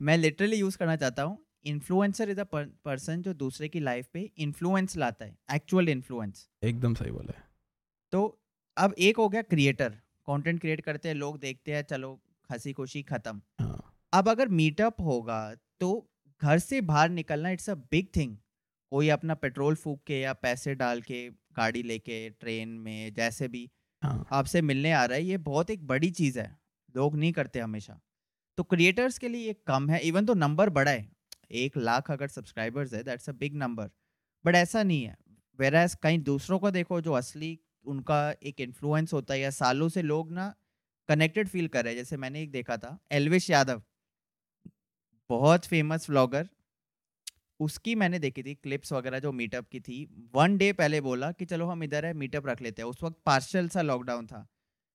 मैं लिटरली यूज करना चाहता हूँ इन्फ्लुएंसर इज अ पर्सन जो दूसरे की लाइफ पे इन्फ्लुएंस लाता है, एक्चुअल इन्फ्लुएंस। एकदम सही बोला है। तो अब एक हो गया क्रिएटर, कंटेंट क्रिएट करते हैं लोग देखते हैं चलो हंसी खुशी खत्म हाँ। अब अगर मीटअप होगा तो घर से बाहर निकलना इट्स अ बिग थिंग। कोई अपना पेट्रोल फूक के या पैसे डाल के गाड़ी लेके ट्रेन में जैसे भी हाँ। आपसे मिलने आ रहा है, ये बहुत एक बड़ी चीज़ है, लोग नहीं करते हमेशा। तो क्रिएटर्स के लिए ये कम है, इवन तो नंबर बड़ा है, एक लाख अगर सब्सक्राइबर्स है that's a big number, but ऐसा नहीं है। वेराज कहीं दूसरों को देखो जो असली उनका एक इन्फ्लुएंस होता है या सालों से लोग ना कनेक्टेड फील कर रहे हैं। जैसे मैंने एक देखा था एल्विश यादव, बहुत फेमस व्लॉगर, उसकी मैंने देखी थी क्लिप्स वगैरह जो मीटअप की थी। वन डे पहले बोला कि चलो हम इधर है मीटअप रख लेते हैं। उस वक्त पार्शियल सा लॉकडाउन था,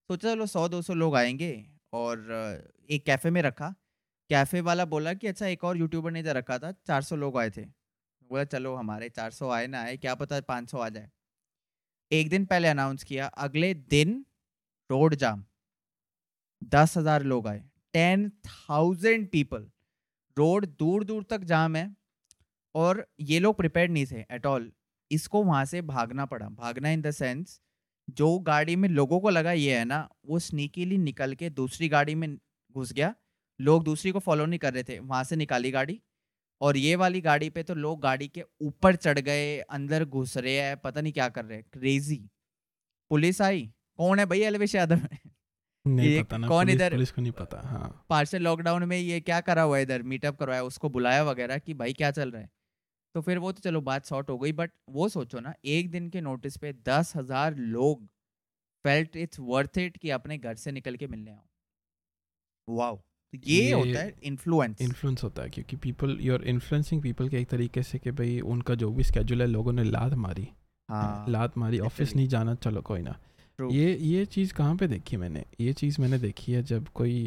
सोचा चलो सौ दो सौ लोग आएंगे, और एक कैफ़े में रखा। कैफ़े वाला बोला कि अच्छा एक और यूट्यूबर ने इधर रखा था, चार सौ लोग आए थे। बोला चलो हमारे चार सौ आए ना आए क्या पता पाँच सौ आ जाए। एक दिन पहले अनाउंस किया, अगले दिन रोड जाम, दस हज़ार लोग आए, टेन थाउजेंड पीपल। रोड दूर दूर तक जाम है और ये लोग प्रिपेयर्ड नहीं थे एट ऑल। इसको वहाँ से भागना पड़ा, भागना इन द सेंस जो गाड़ी में लोगों को लगा ये है ना, वो स्नीकीली निकल के दूसरी गाड़ी में घुस गया। लोग दूसरी को फॉलो नहीं कर रहे थे, वहाँ से निकाली गाड़ी, और ये वाली गाड़ी पे तो लोग गाड़ी के ऊपर चढ़ गए, अंदर घुस रहे हैं, पता नहीं क्या कर रहे हैं, क्रेजी। पुलिस आई, कौन है भाई एल्विश यादव नहीं पता ना, कौन इधर पुलिस को नहीं पता हाँ। पार्शल लॉकडाउन में ये क्या करा हुआ है, इधर मीटअप करवाया, उसको बुलाया वगैरह कि भाई क्या चल रहा है। तो फिर वो तो चलो बात सॉर्ट हो गई, बट वो सोचो ना एक दिन के नोटिस पे दस हज़ार लोग फेल्ट इट्स वर्थ इट कि अपने घर से निकल के मिलने आओ। वाओ, ये होता है इन्फ्लुएंस। इन्फ्लुएंस होता है क्योंकि people you are influencing people के एक तरीके से कि भाई उनका जो भी स्केड्यूल है, लोगों ने लात मारी हाँ, लात मारी ऑफिस नहीं जाना चलो कोई ना। ये ये चीज़ कहाँ पे देखी मैंने, ये चीज़ मैंने देखी है जब कोई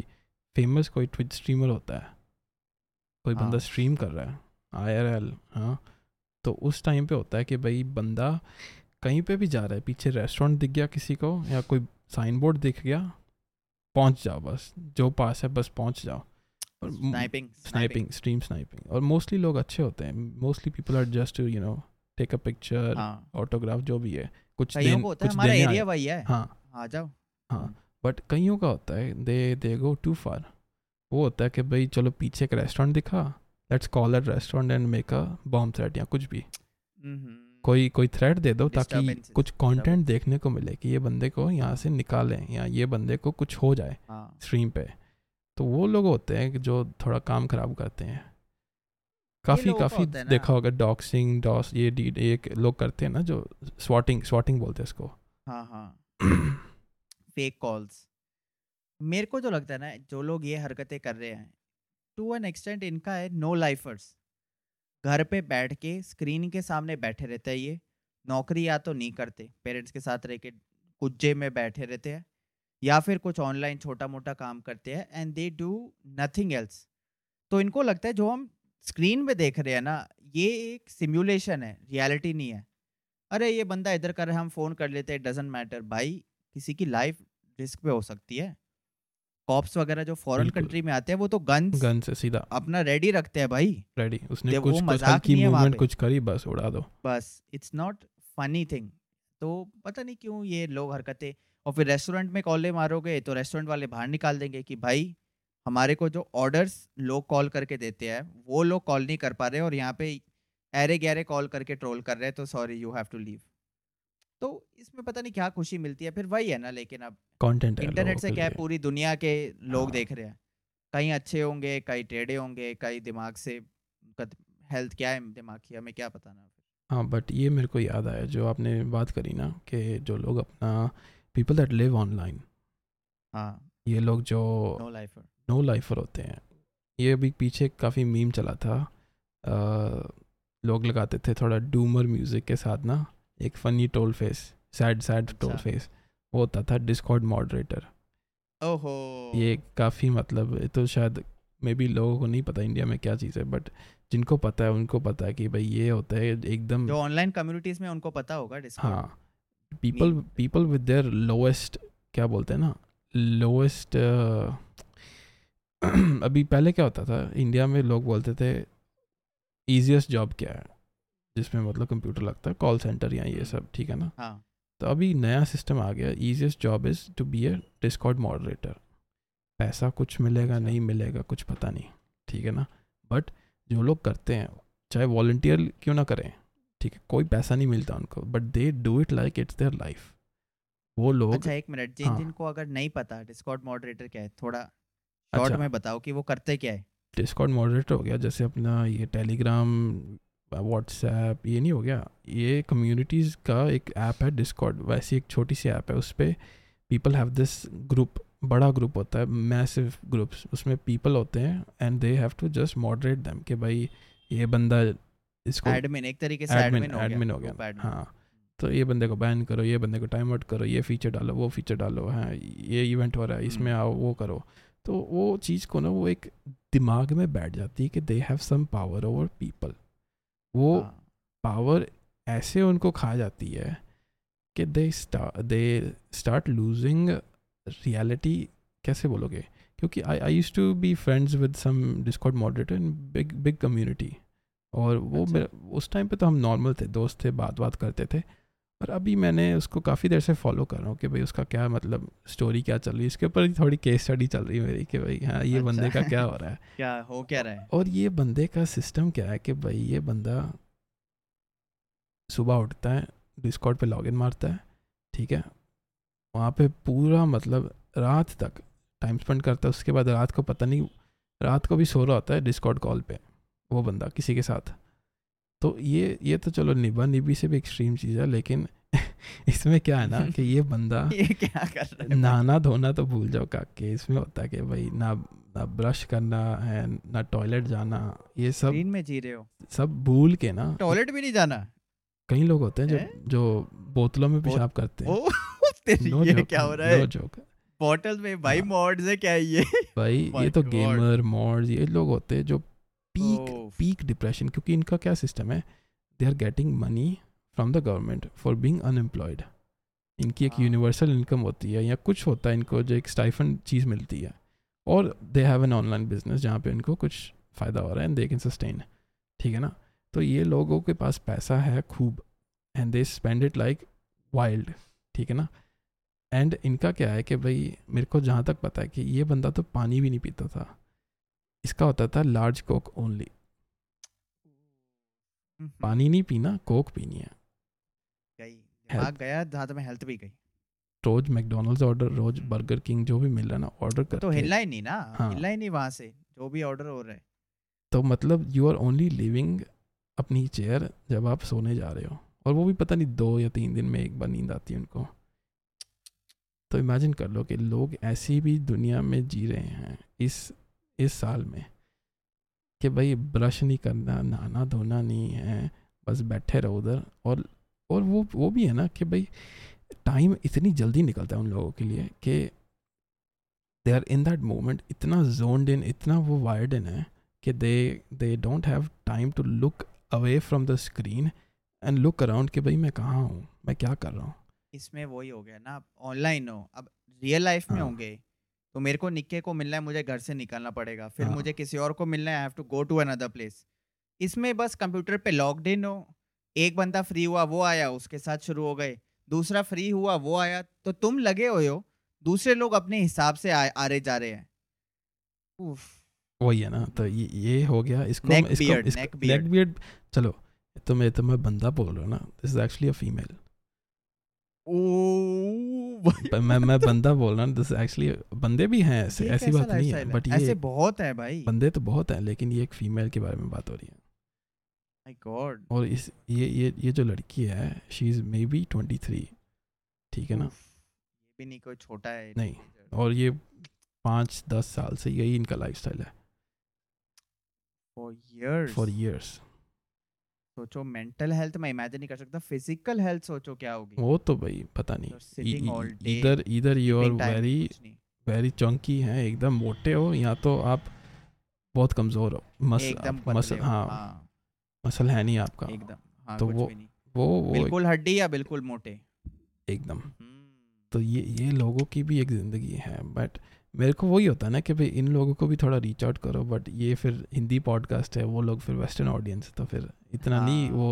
फेमस कोई ट्विच स्ट्रीमर होता है, कोई बंदा स्ट्रीम कर रहा है आई आर एल हाँ, तो उस टाइम पे होता है कि भाई बंदा कहीं पे भी जा रहा है, पीछे रेस्टोरेंट दिख गया किसी को या कोई साइन बोर्ड दिख गया, पहुंच जाओ बस, जो पास है बस पहुंच जाओ। और स्नाइपिंग स्नाइपिंग स्ट्रीम स्नाइपिंग, और मोस्टली लोग अच्छे होते हैं, mostly people are just you know take a picture autograph जो भी है, कुछ दिन कुछ हमारा एरिया वही है हाँ आ जाओ हाँ। बट कईयों का होता है दे दे गो टू फार, वो होता है कि भाई चलो पीछे एक रेस्टोरेंट दिखा, let's call that restaurant and make a bomb threat या कुछ भी, कोई कोई थ्रेट दे दो ताकि कुछ कंटेंट देखने को मिले कि ये बंदे को यहाँ से निकालें या ये बंदे को कुछ हो जाए हाँ। स्ट्रीम पे तो वो लोग होते हैं जो थोड़ा काम खराब करते हैं काफ़ी काफ़ी देखा होगा डॉक्सिंग डॉस ये डी एक लोग करते हैं ना जो स्वॉटिंग स्वॉटिंग बोलते हैं इसको हाँ हाँ फेक कॉल्स। मेरे को जो लगता है ना जो लोग ये हरकतें कर रहे हैं टू एन एक्सटेंट इनका है नो लाइफर्स, घर पे बैठ के स्क्रीन के सामने बैठे रहते हैं। ये नौकरी या तो नहीं करते, पेरेंट्स के साथ रह के कुज्जे में बैठे रहते हैं, या फिर कुछ ऑनलाइन छोटा मोटा काम करते हैं, and they do nothing else. तो इनको लगता है जो हम स्क्रीन पे देख रहे हैं ना ये एक सिमुलेशन है, रियलिटी नहीं है। अरे ये बंदा इधर कर रहा है हम फ़ोन कर लेते हैं, डजेंट मैटर। भाई किसी की लाइफ रिस्क पे हो सकती है। कॉप्स वगैरह जो फॉरेन कंट्री में आते हैं वो तो गन गन से सीधा अपना रेडी रखते हैं भाई, रेडी। उसने कुछ मजाक की मूवमेंट कुछ करी बस उड़ा दो बस, इट्स नॉट फनी थिंग। तो पता नहीं क्यों ये लोग हरकतें। और फिर रेस्टोरेंट में कॉले मारोगे तो रेस्टोरेंट वाले बाहर निकाल देंगे कि भाई हमारे को जो ऑर्डर्स लोग कॉल करके देते हैं वो लोग कॉल नहीं कर पा रहे और यहाँ पे ऐरे गैरे कॉल करके ट्रोल कर रहे हैं, तो sorry you have to leave. तो इसमें पता नहीं क्या खुशी मिलती है। फिर वही है ना, लेकिन अब कंटेंट इंटरनेट से क्या है पूरी दुनिया के लोग हाँ। देख रहे हैं, कहीं अच्छे होंगे, कहीं टेढ़े होंगे, कहीं दिमाग से हेल्थ क्या है दिमाग की हमें क्या पता ना हाँ। बट ये मेरे को याद आया जो आपने बात करी ना कि जो लोग अपना पीपल दैट लिव ऑनलाइन हाँ, ये लोग जो नो लाइफर नो लाइफर होते हैं। ये अभी पीछे काफ़ी मीम चला था, आ, लोग लगाते थे थोड़ा डूमर म्यूज़िक के साथ ना, एक funny troll face, sad sad troll face, होता था डिस्कॉर्ड मॉडरेटर। ओहो, ये काफ़ी मतलब तो शायद मे बी लोगों को नहीं पता इंडिया में क्या चीज़ है, बट जिनको पता है उनको पता है कि भाई ये होता है एकदम जो ऑनलाइन कम्युनिटीज़ में उनको पता होगा डिस्कॉर्ड। हाँ, people people with their lowest, क्या बोलते हैं ना, लोएस्ट। अभी पहले क्या होता था इंडिया में, लोग बोलते थे ईजीएस्ट जॉब क्या है जिसमें मतलब कंप्यूटर लगता है, कॉल सेंटर या ये सब, ठीक है ना। हाँ। तो अभी नया सिस्टम आ गया, easiest job is to be a Discord moderator. पैसा कुछ मिलेगा नहीं मिलेगा कुछ पता नहीं, ठीक है ना, बट जो लोग करते हैं चाहे वॉलंटियर क्यों ना करें, ठीक है, कोई पैसा नहीं मिलता उनको, but they do it like it's their life. वो लोग अच्छा एक मिनट, जिन जिनको अगर नहीं पता डिस्कॉर्ड मॉडरेटर क्या है, थोड़ा शॉर्ट में बताओ कि वो करते क्या है। डिस्कॉर्ड मॉडरेटर हो गया जैसे अपना ये टेलीग्राम, व्हाट्सएप, ये नहीं हो गया, ये कम्युनिटीज़ का एक ऐप है डिस्कॉर्ड, वैसी एक छोटी सी ऐप है। उस पर पीपल हैव दिस ग्रुप, बड़ा ग्रुप होता है, मैसिव ग्रुप्स, उसमें पीपल होते हैं and they have to just moderate them कि भाई ये बंदा इसको एडमिन, एक तरीके से एडमिन एडमिन हो गया। हाँ, तो ये बंदे को बैन करो, ये बंदे को टाइम आउट करो, ये फीचर डालो, वो फीचर डालो, हाँ ये इवेंट हो रहा है इसमें आओ, वो करो। तो वो चीज़ को ना वो एक दिमाग में बैठ जाती है कि they have some power over people. वो पावर ऐसे उनको खा जाती है कि they start they start losing reality. कैसे बोलोगे, क्योंकि I I used to be friends with some Discord moderator in big big community, और वो अच्छा। उस टाइम पे तो हम नॉर्मल थे, दोस्त थे, बात बात करते थे, और अभी मैंने उसको काफ़ी देर से फॉलो कर रहा हूँ कि भाई उसका क्या मतलब स्टोरी क्या चल रही है, इसके ऊपर थोड़ी केस स्टडी चल रही है मेरी कि भाई हाँ ये अच्छा। बंदे का क्या हो रहा है, क्या हो क्या रहा है, और ये बंदे का सिस्टम क्या है कि भाई ये बंदा सुबह उठता है, डिस्कॉर्ड पे लॉगिन मारता है, ठीक है, वहाँ पे पूरा मतलब रात तक टाइम स्पेंड करता है। उसके बाद रात को पता नहीं, रात को भी सो रहा होता है डिस्कॉर्ड कॉल पे वो बंदा किसी के साथ। तो ये ये तो चलो निभा निभी से भी एक्सट्रीम चीज़ है, लेकिन इसमें क्या है ना कि ये बंदा ये क्या कर रहा है, नहाना धोना तो भूल जाओ काके, इसमें होता है कि भाई ना ना ब्रश करना है, ना टॉयलेट जाना, ये सब दिन में जी रहे हो, सब भूल के ना टॉयलेट भी नहीं जाना। कई लोग होते हैं जो है? जो बोतलों में पेशाब करते हैं। ओ, तेरी no ये joke, क्या हो रहा है no बोतल में भाई, मॉड्स है क्या ये भाई, ये तो गेमर मॉड्स, ये लोग होते हैं जो पीक पीक डिप्रेशन, क्योंकि इनका क्या सिस्टम है, they are getting money from the government for being unemployed. इनकी एक यूनिवर्सल इनकम होती है या कुछ होता है इनको, जो एक स्टाइफन चीज़ मिलती है, और they have an online business जहाँ पे इनको कुछ फ़ायदा हो रहा है एंड दे कैन सस्टेन, ठीक है ना। तो ये लोगों के पास पैसा है खूब and they spend it like wild, ठीक है ना। एंड इनका क्या है कि भाई मेरे को जहाँ तक पता है कि ये बंदा तो पानी भी नहीं पीता था, इसका होता था लार्ज कोक ओनली, पानी नहीं पीना, कोक पीनी है। गई गया जहाँ तो मैं हेल्थ भी गई, रोज मैकडोनल्ड्स ऑर्डर, रोज बर्गर किंग, जो भी मिल रहा ना ऑर्डर कर, तो हिला ही नहीं ना, हिला ही नहीं वहाँ से जो भी ऑर्डर हो रहा है। तो मतलब यू आर ओनली लिविंग अपनी चेयर जब आप सोने जा रहे हो, और वो भी पता नहीं दो या तीन दिन में एक बार नींद आती है उनको। तो इमेजिन कर लो कि लोग ऐसी भी दुनिया में जी रहे हैं इस इस साल में कि भाई ब्रश नहीं करना, नहाना धोना नहीं है, बस बैठे रहो उधर। और और वो वो भी है ना कि भाई टाइम इतनी जल्दी निकलता है उन लोगों के लिए कि they are in that moment, इतना जोनड इन, इतना वो वायर्ड इन है कि they they don't have time to look away from the screen and look around कि भाई मैं कहाँ हूँ, मैं क्या कर रहा हूँ। इसमें वही हो गया ना, आप ऑनलाइन हो, अब रियल लाइफ में होंगे तो मेरे को निक्के को मिलना है, मुझे घर से निकलना पड़ेगा, फिर हाँ। मुझे किसी और को मिलना है, I have to go to another place. इसमें बस कंप्यूटर पे लॉग्ड इन हो, एक बंदा फ्री हुआ वो आया, उसके साथ शुरू हो गए, दूसरा फ्री हुआ वो आया, तो तुम लगे हुए हो, दूसरे लोग अपने हिसाब से आ, आ रहे जा रहे हैं। वही है ना, तो ये, ये हो गया इसको नेक बियर्ड, नेक बियर्ड। चलो तो मैं तो मैं बंदा बोल रहा हूँ ना, this is actually a female. मैं मैं बंदा बोल रहा हूँ, दिस एक्चुअली बंदे भी हैं ऐसे, ऐसी बात नहीं है, बट ये ऐसे बहुत है भाई, बंदे तो बहुत हैं, लेकिन ये एक फीमेल के बारे में बात हो रही है। My God. और इस ये ये ये जो लड़की है, she is maybe twenty three, ठीक है ना, ये भी नहीं कोई छोटा है नहीं, और ये पाँच दस साल से यही इनका लाइफस्टाइल है फॉर इयर्स फॉर इयर्स। सोचो मेंटल हेल्थ मैं इमेजिन नहीं कर सकता, फिजिकल हेल्थ सोचो क्या होगी वो तो भाई पता नहीं। इधर इधर you are very very chunky हैं, एकदम मोटे हो, या तो आप बहुत कमजोर हो, मसल मसल हाँ मसल है नहीं आपका एकदम, हाँ, तो वो वो बिल्कुल हड्डी या बिल्कुल मोटे एकदम। तो ये ये लोगों की भी एक जिंदगी है। बट मेरे को वही होता है ना कि भाई इन लोगों को भी थोड़ा रीच आउट करो, बट ये फिर हिंदी पॉडकास्ट है, वो लोग फिर वेस्टर्न ऑडियंस, तो फिर इतना हाँ। नहीं वो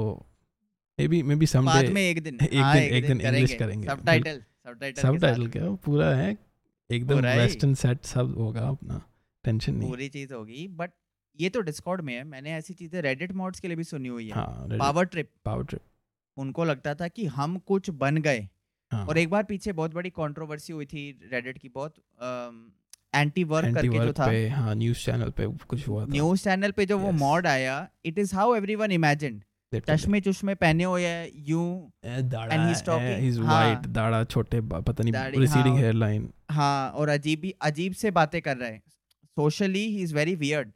maybe maybe someday बाद में एक दिन एक हाँ, दिन एक दिन इंग्लिश करेंगे, सबटाइटल सबटाइटल सबटाइटल क्या पूरा है एकदम वेस्टर्न सेट सब होगा अपना, टेंशन नहीं पूरी चीज होगी। बट ये तो डिस्कॉर्ड में है, मैंने ऐसी चीजें रेडिट मॉड्स के लिए भी सुनी हुई है। पावर ट्रिप पावर ट्रिप उनको लगता था कि हम कुछ बन गए। हाँ। और एक बार पीछे बहुत बड़ी कंट्रोवर्सी हुई थी रेडिट की, बहुत एंटी वर्क करके जो था हाँ, न्यूज़ चैनल पे कुछ हुआ था, न्यूज़ चैनल पे जो yes. वो मॉड आया, it is how everyone imagined, चश्मे चश्मे पहने हुए हैं यूं and he stocking he is white, दाढ़ा छोटे, पता नहीं रिसीडिंग हेयरलाइन, हां, और अजीब अजीब से बातें कर रहे हैं, socially he is very weird.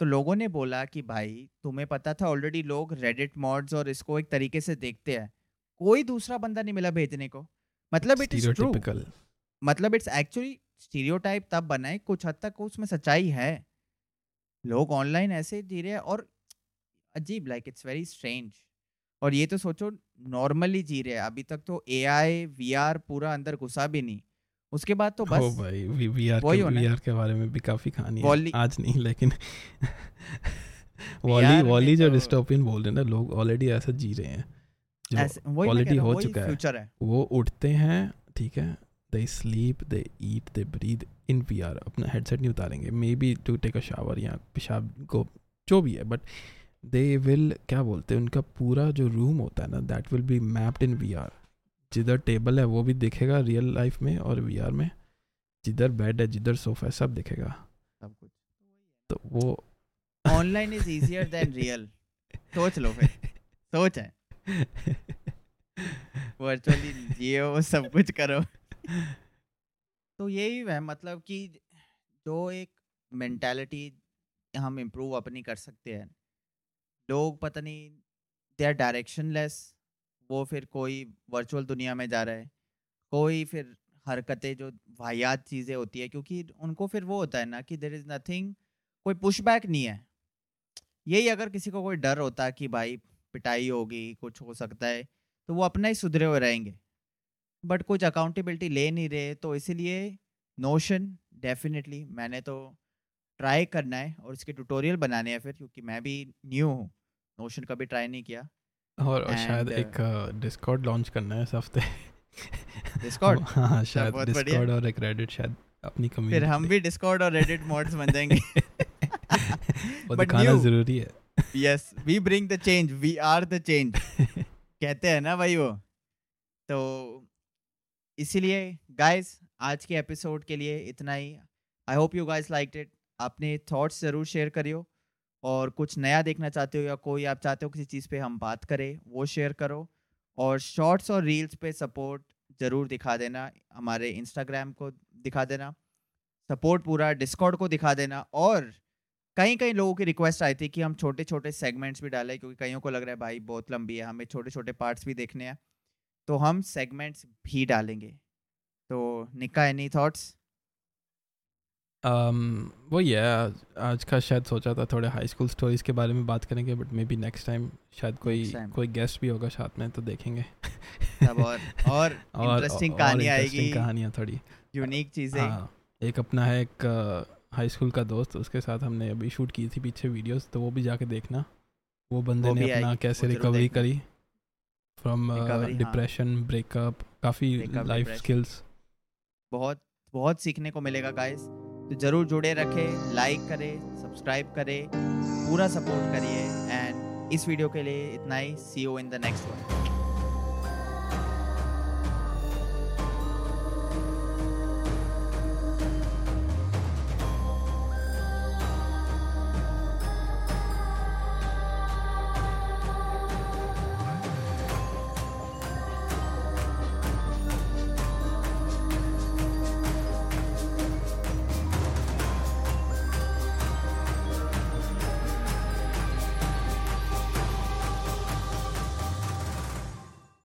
तो लोगों ने बोला कि भाई तुम्हें पता था ऑलरेडी, लोग रेडिट मॉड्स और इसको एक तरीके से देखते हैं, कोई दूसरा बंदा नहीं मिला भेजने को, मतलब इट इज ट्रू, मतलब इट्स एक्चुअली स्टीरियोटाइप तब बनाए, कुछ हद तक उसमें सच्चाई है। लोग ऑनलाइन ऐसे जी रहे हैं और अजीब, लाइक इट्स वेरी स्ट्रेंज। और ये तो सोचो नॉर्मली जी रहे हैं, अभी तक तो एआई वीआर पूरा अंदर घुसा भी नहीं, उसके बाद तो बस भाई वीआर के, वीआर के बारे में भी काफी कहानी है, आज नहीं लेकिन वॉली वॉली जो डिस्टोपियन बोल रहे हैं ना लोग, ऑलरेडी ऐसा जी रहे हैं, क्वालिटी हो चुका है, है वो उठते हैं ठीक है, they sleep, they eat, they breathe in V R, अपना headset नहीं उतारेंगे, maybe to take a shower या पेशाब को जो भी है, but they will क्या बोलते हैं, उनका पूरा जो रूम होता है ना that will be mapped in V R, जिधर टेबल है वो भी दिखेगा रियल लाइफ में और V R में, जिधर बेड है जिधर सोफा है सब दिखेगा सब कुछ। तो वो online is easier than real, सोच लो फिर, सोच है वर्चुअली जियो सब कुछ करो। तो यही है मतलब कि जो एक मेंटालिटी हम इम्प्रूव अपनी कर सकते हैं। लोग पता नहीं दे आर डायरेक्शनलेस, वो फिर कोई वर्चुअल दुनिया में जा रहा है, कोई फिर हरकतें जो वाहियात चीज़ें होती है, क्योंकि उनको फिर वो होता है ना कि देयर इज़ नथिंग, कोई पुशबैक नहीं है। यही अगर किसी को कोई डर होता कि भाई पिटाई होगी कुछ हो सकता है तो वो अपना ही सुधरे हुए रहेंगे, बट कुछ अकाउंटेबिलिटी ले नहीं रहे। तो इसीलिए नोशन डेफिनेटली मैंने तो ट्राई करना है और इसके ट्यूटोरियल बनाने हैं फिर, क्योंकि मैं भी न्यू हूँ, नोशन कभी ट्राई नहीं किया। और, और शायद एक डिस्कॉर्ड लॉन्च करना है इस हफ्ते, डिस्कॉर्ड हाँ शायद डिस्कॉर्ड और एक रेडिट, शायद अपनी कम्युनिटी, फिर हम भी डिस्कॉर्ड और रेडिट मॉड्स बन जाएंगे। दिखाना जरूरी है। Yes, we bring the change, we are the change. कहते हैं ना भाई वो। तो इसीलिए गाइस आज के एपिसोड के लिए इतना ही। I hope you guys liked it. अपने थॉट्स ज़रूर शेयर करियो, और कुछ नया देखना चाहते हो या कोई आप चाहते हो किसी चीज़ पे हम बात करें वो शेयर करो, और शॉर्ट्स और रील्स पे सपोर्ट ज़रूर दिखा देना, हमारे इंस्टाग्राम को दिखा देना सपोर्ट पूरा, डिस्कॉर्ड को दिखा देना। और कई कई लोगों की रिक्वेस्ट आई थी कि हम छोटे छोटे सेगमेंट्स भी डालें, क्योंकि कईयों को लग रहा है भाई बहुत लंबी है, हमें छोटे छोटे पार्ट्स भी देखने हैं, तो हम सेगमेंट्स भी डालेंगे। तो निका एनी थॉट्स? वो ये आज का शायद सोचा था थोड़े हाई स्कूल स्टोरीज के बारे में बात करेंगे, but maybe next time शायद कोई कोई गेस्ट भी होगा साथ में, तो देखेंगे सब और और इंटरेस्टिंग कहानियां आएगी, कहानियां थोड़ी यूनिक चीजें। एक अपना है एक हाई स्कूल का दोस्त, उसके साथ हमने अभी शूट की थी पीछे वीडियोस, तो वो भी जाके देखना, वो बंदे वो ने अपना कैसे रिकवरी करी फ्रॉम डिप्रेशन, ब्रेकअप, काफ़ी लाइफ स्किल्स, बहुत बहुत सीखने को मिलेगा गाइस। तो जरूर जुड़े रखें, लाइक करें, सब्सक्राइब करें, पूरा सपोर्ट करिए। एंड इस वीडियो के लिए इतना ही, see you in the next one.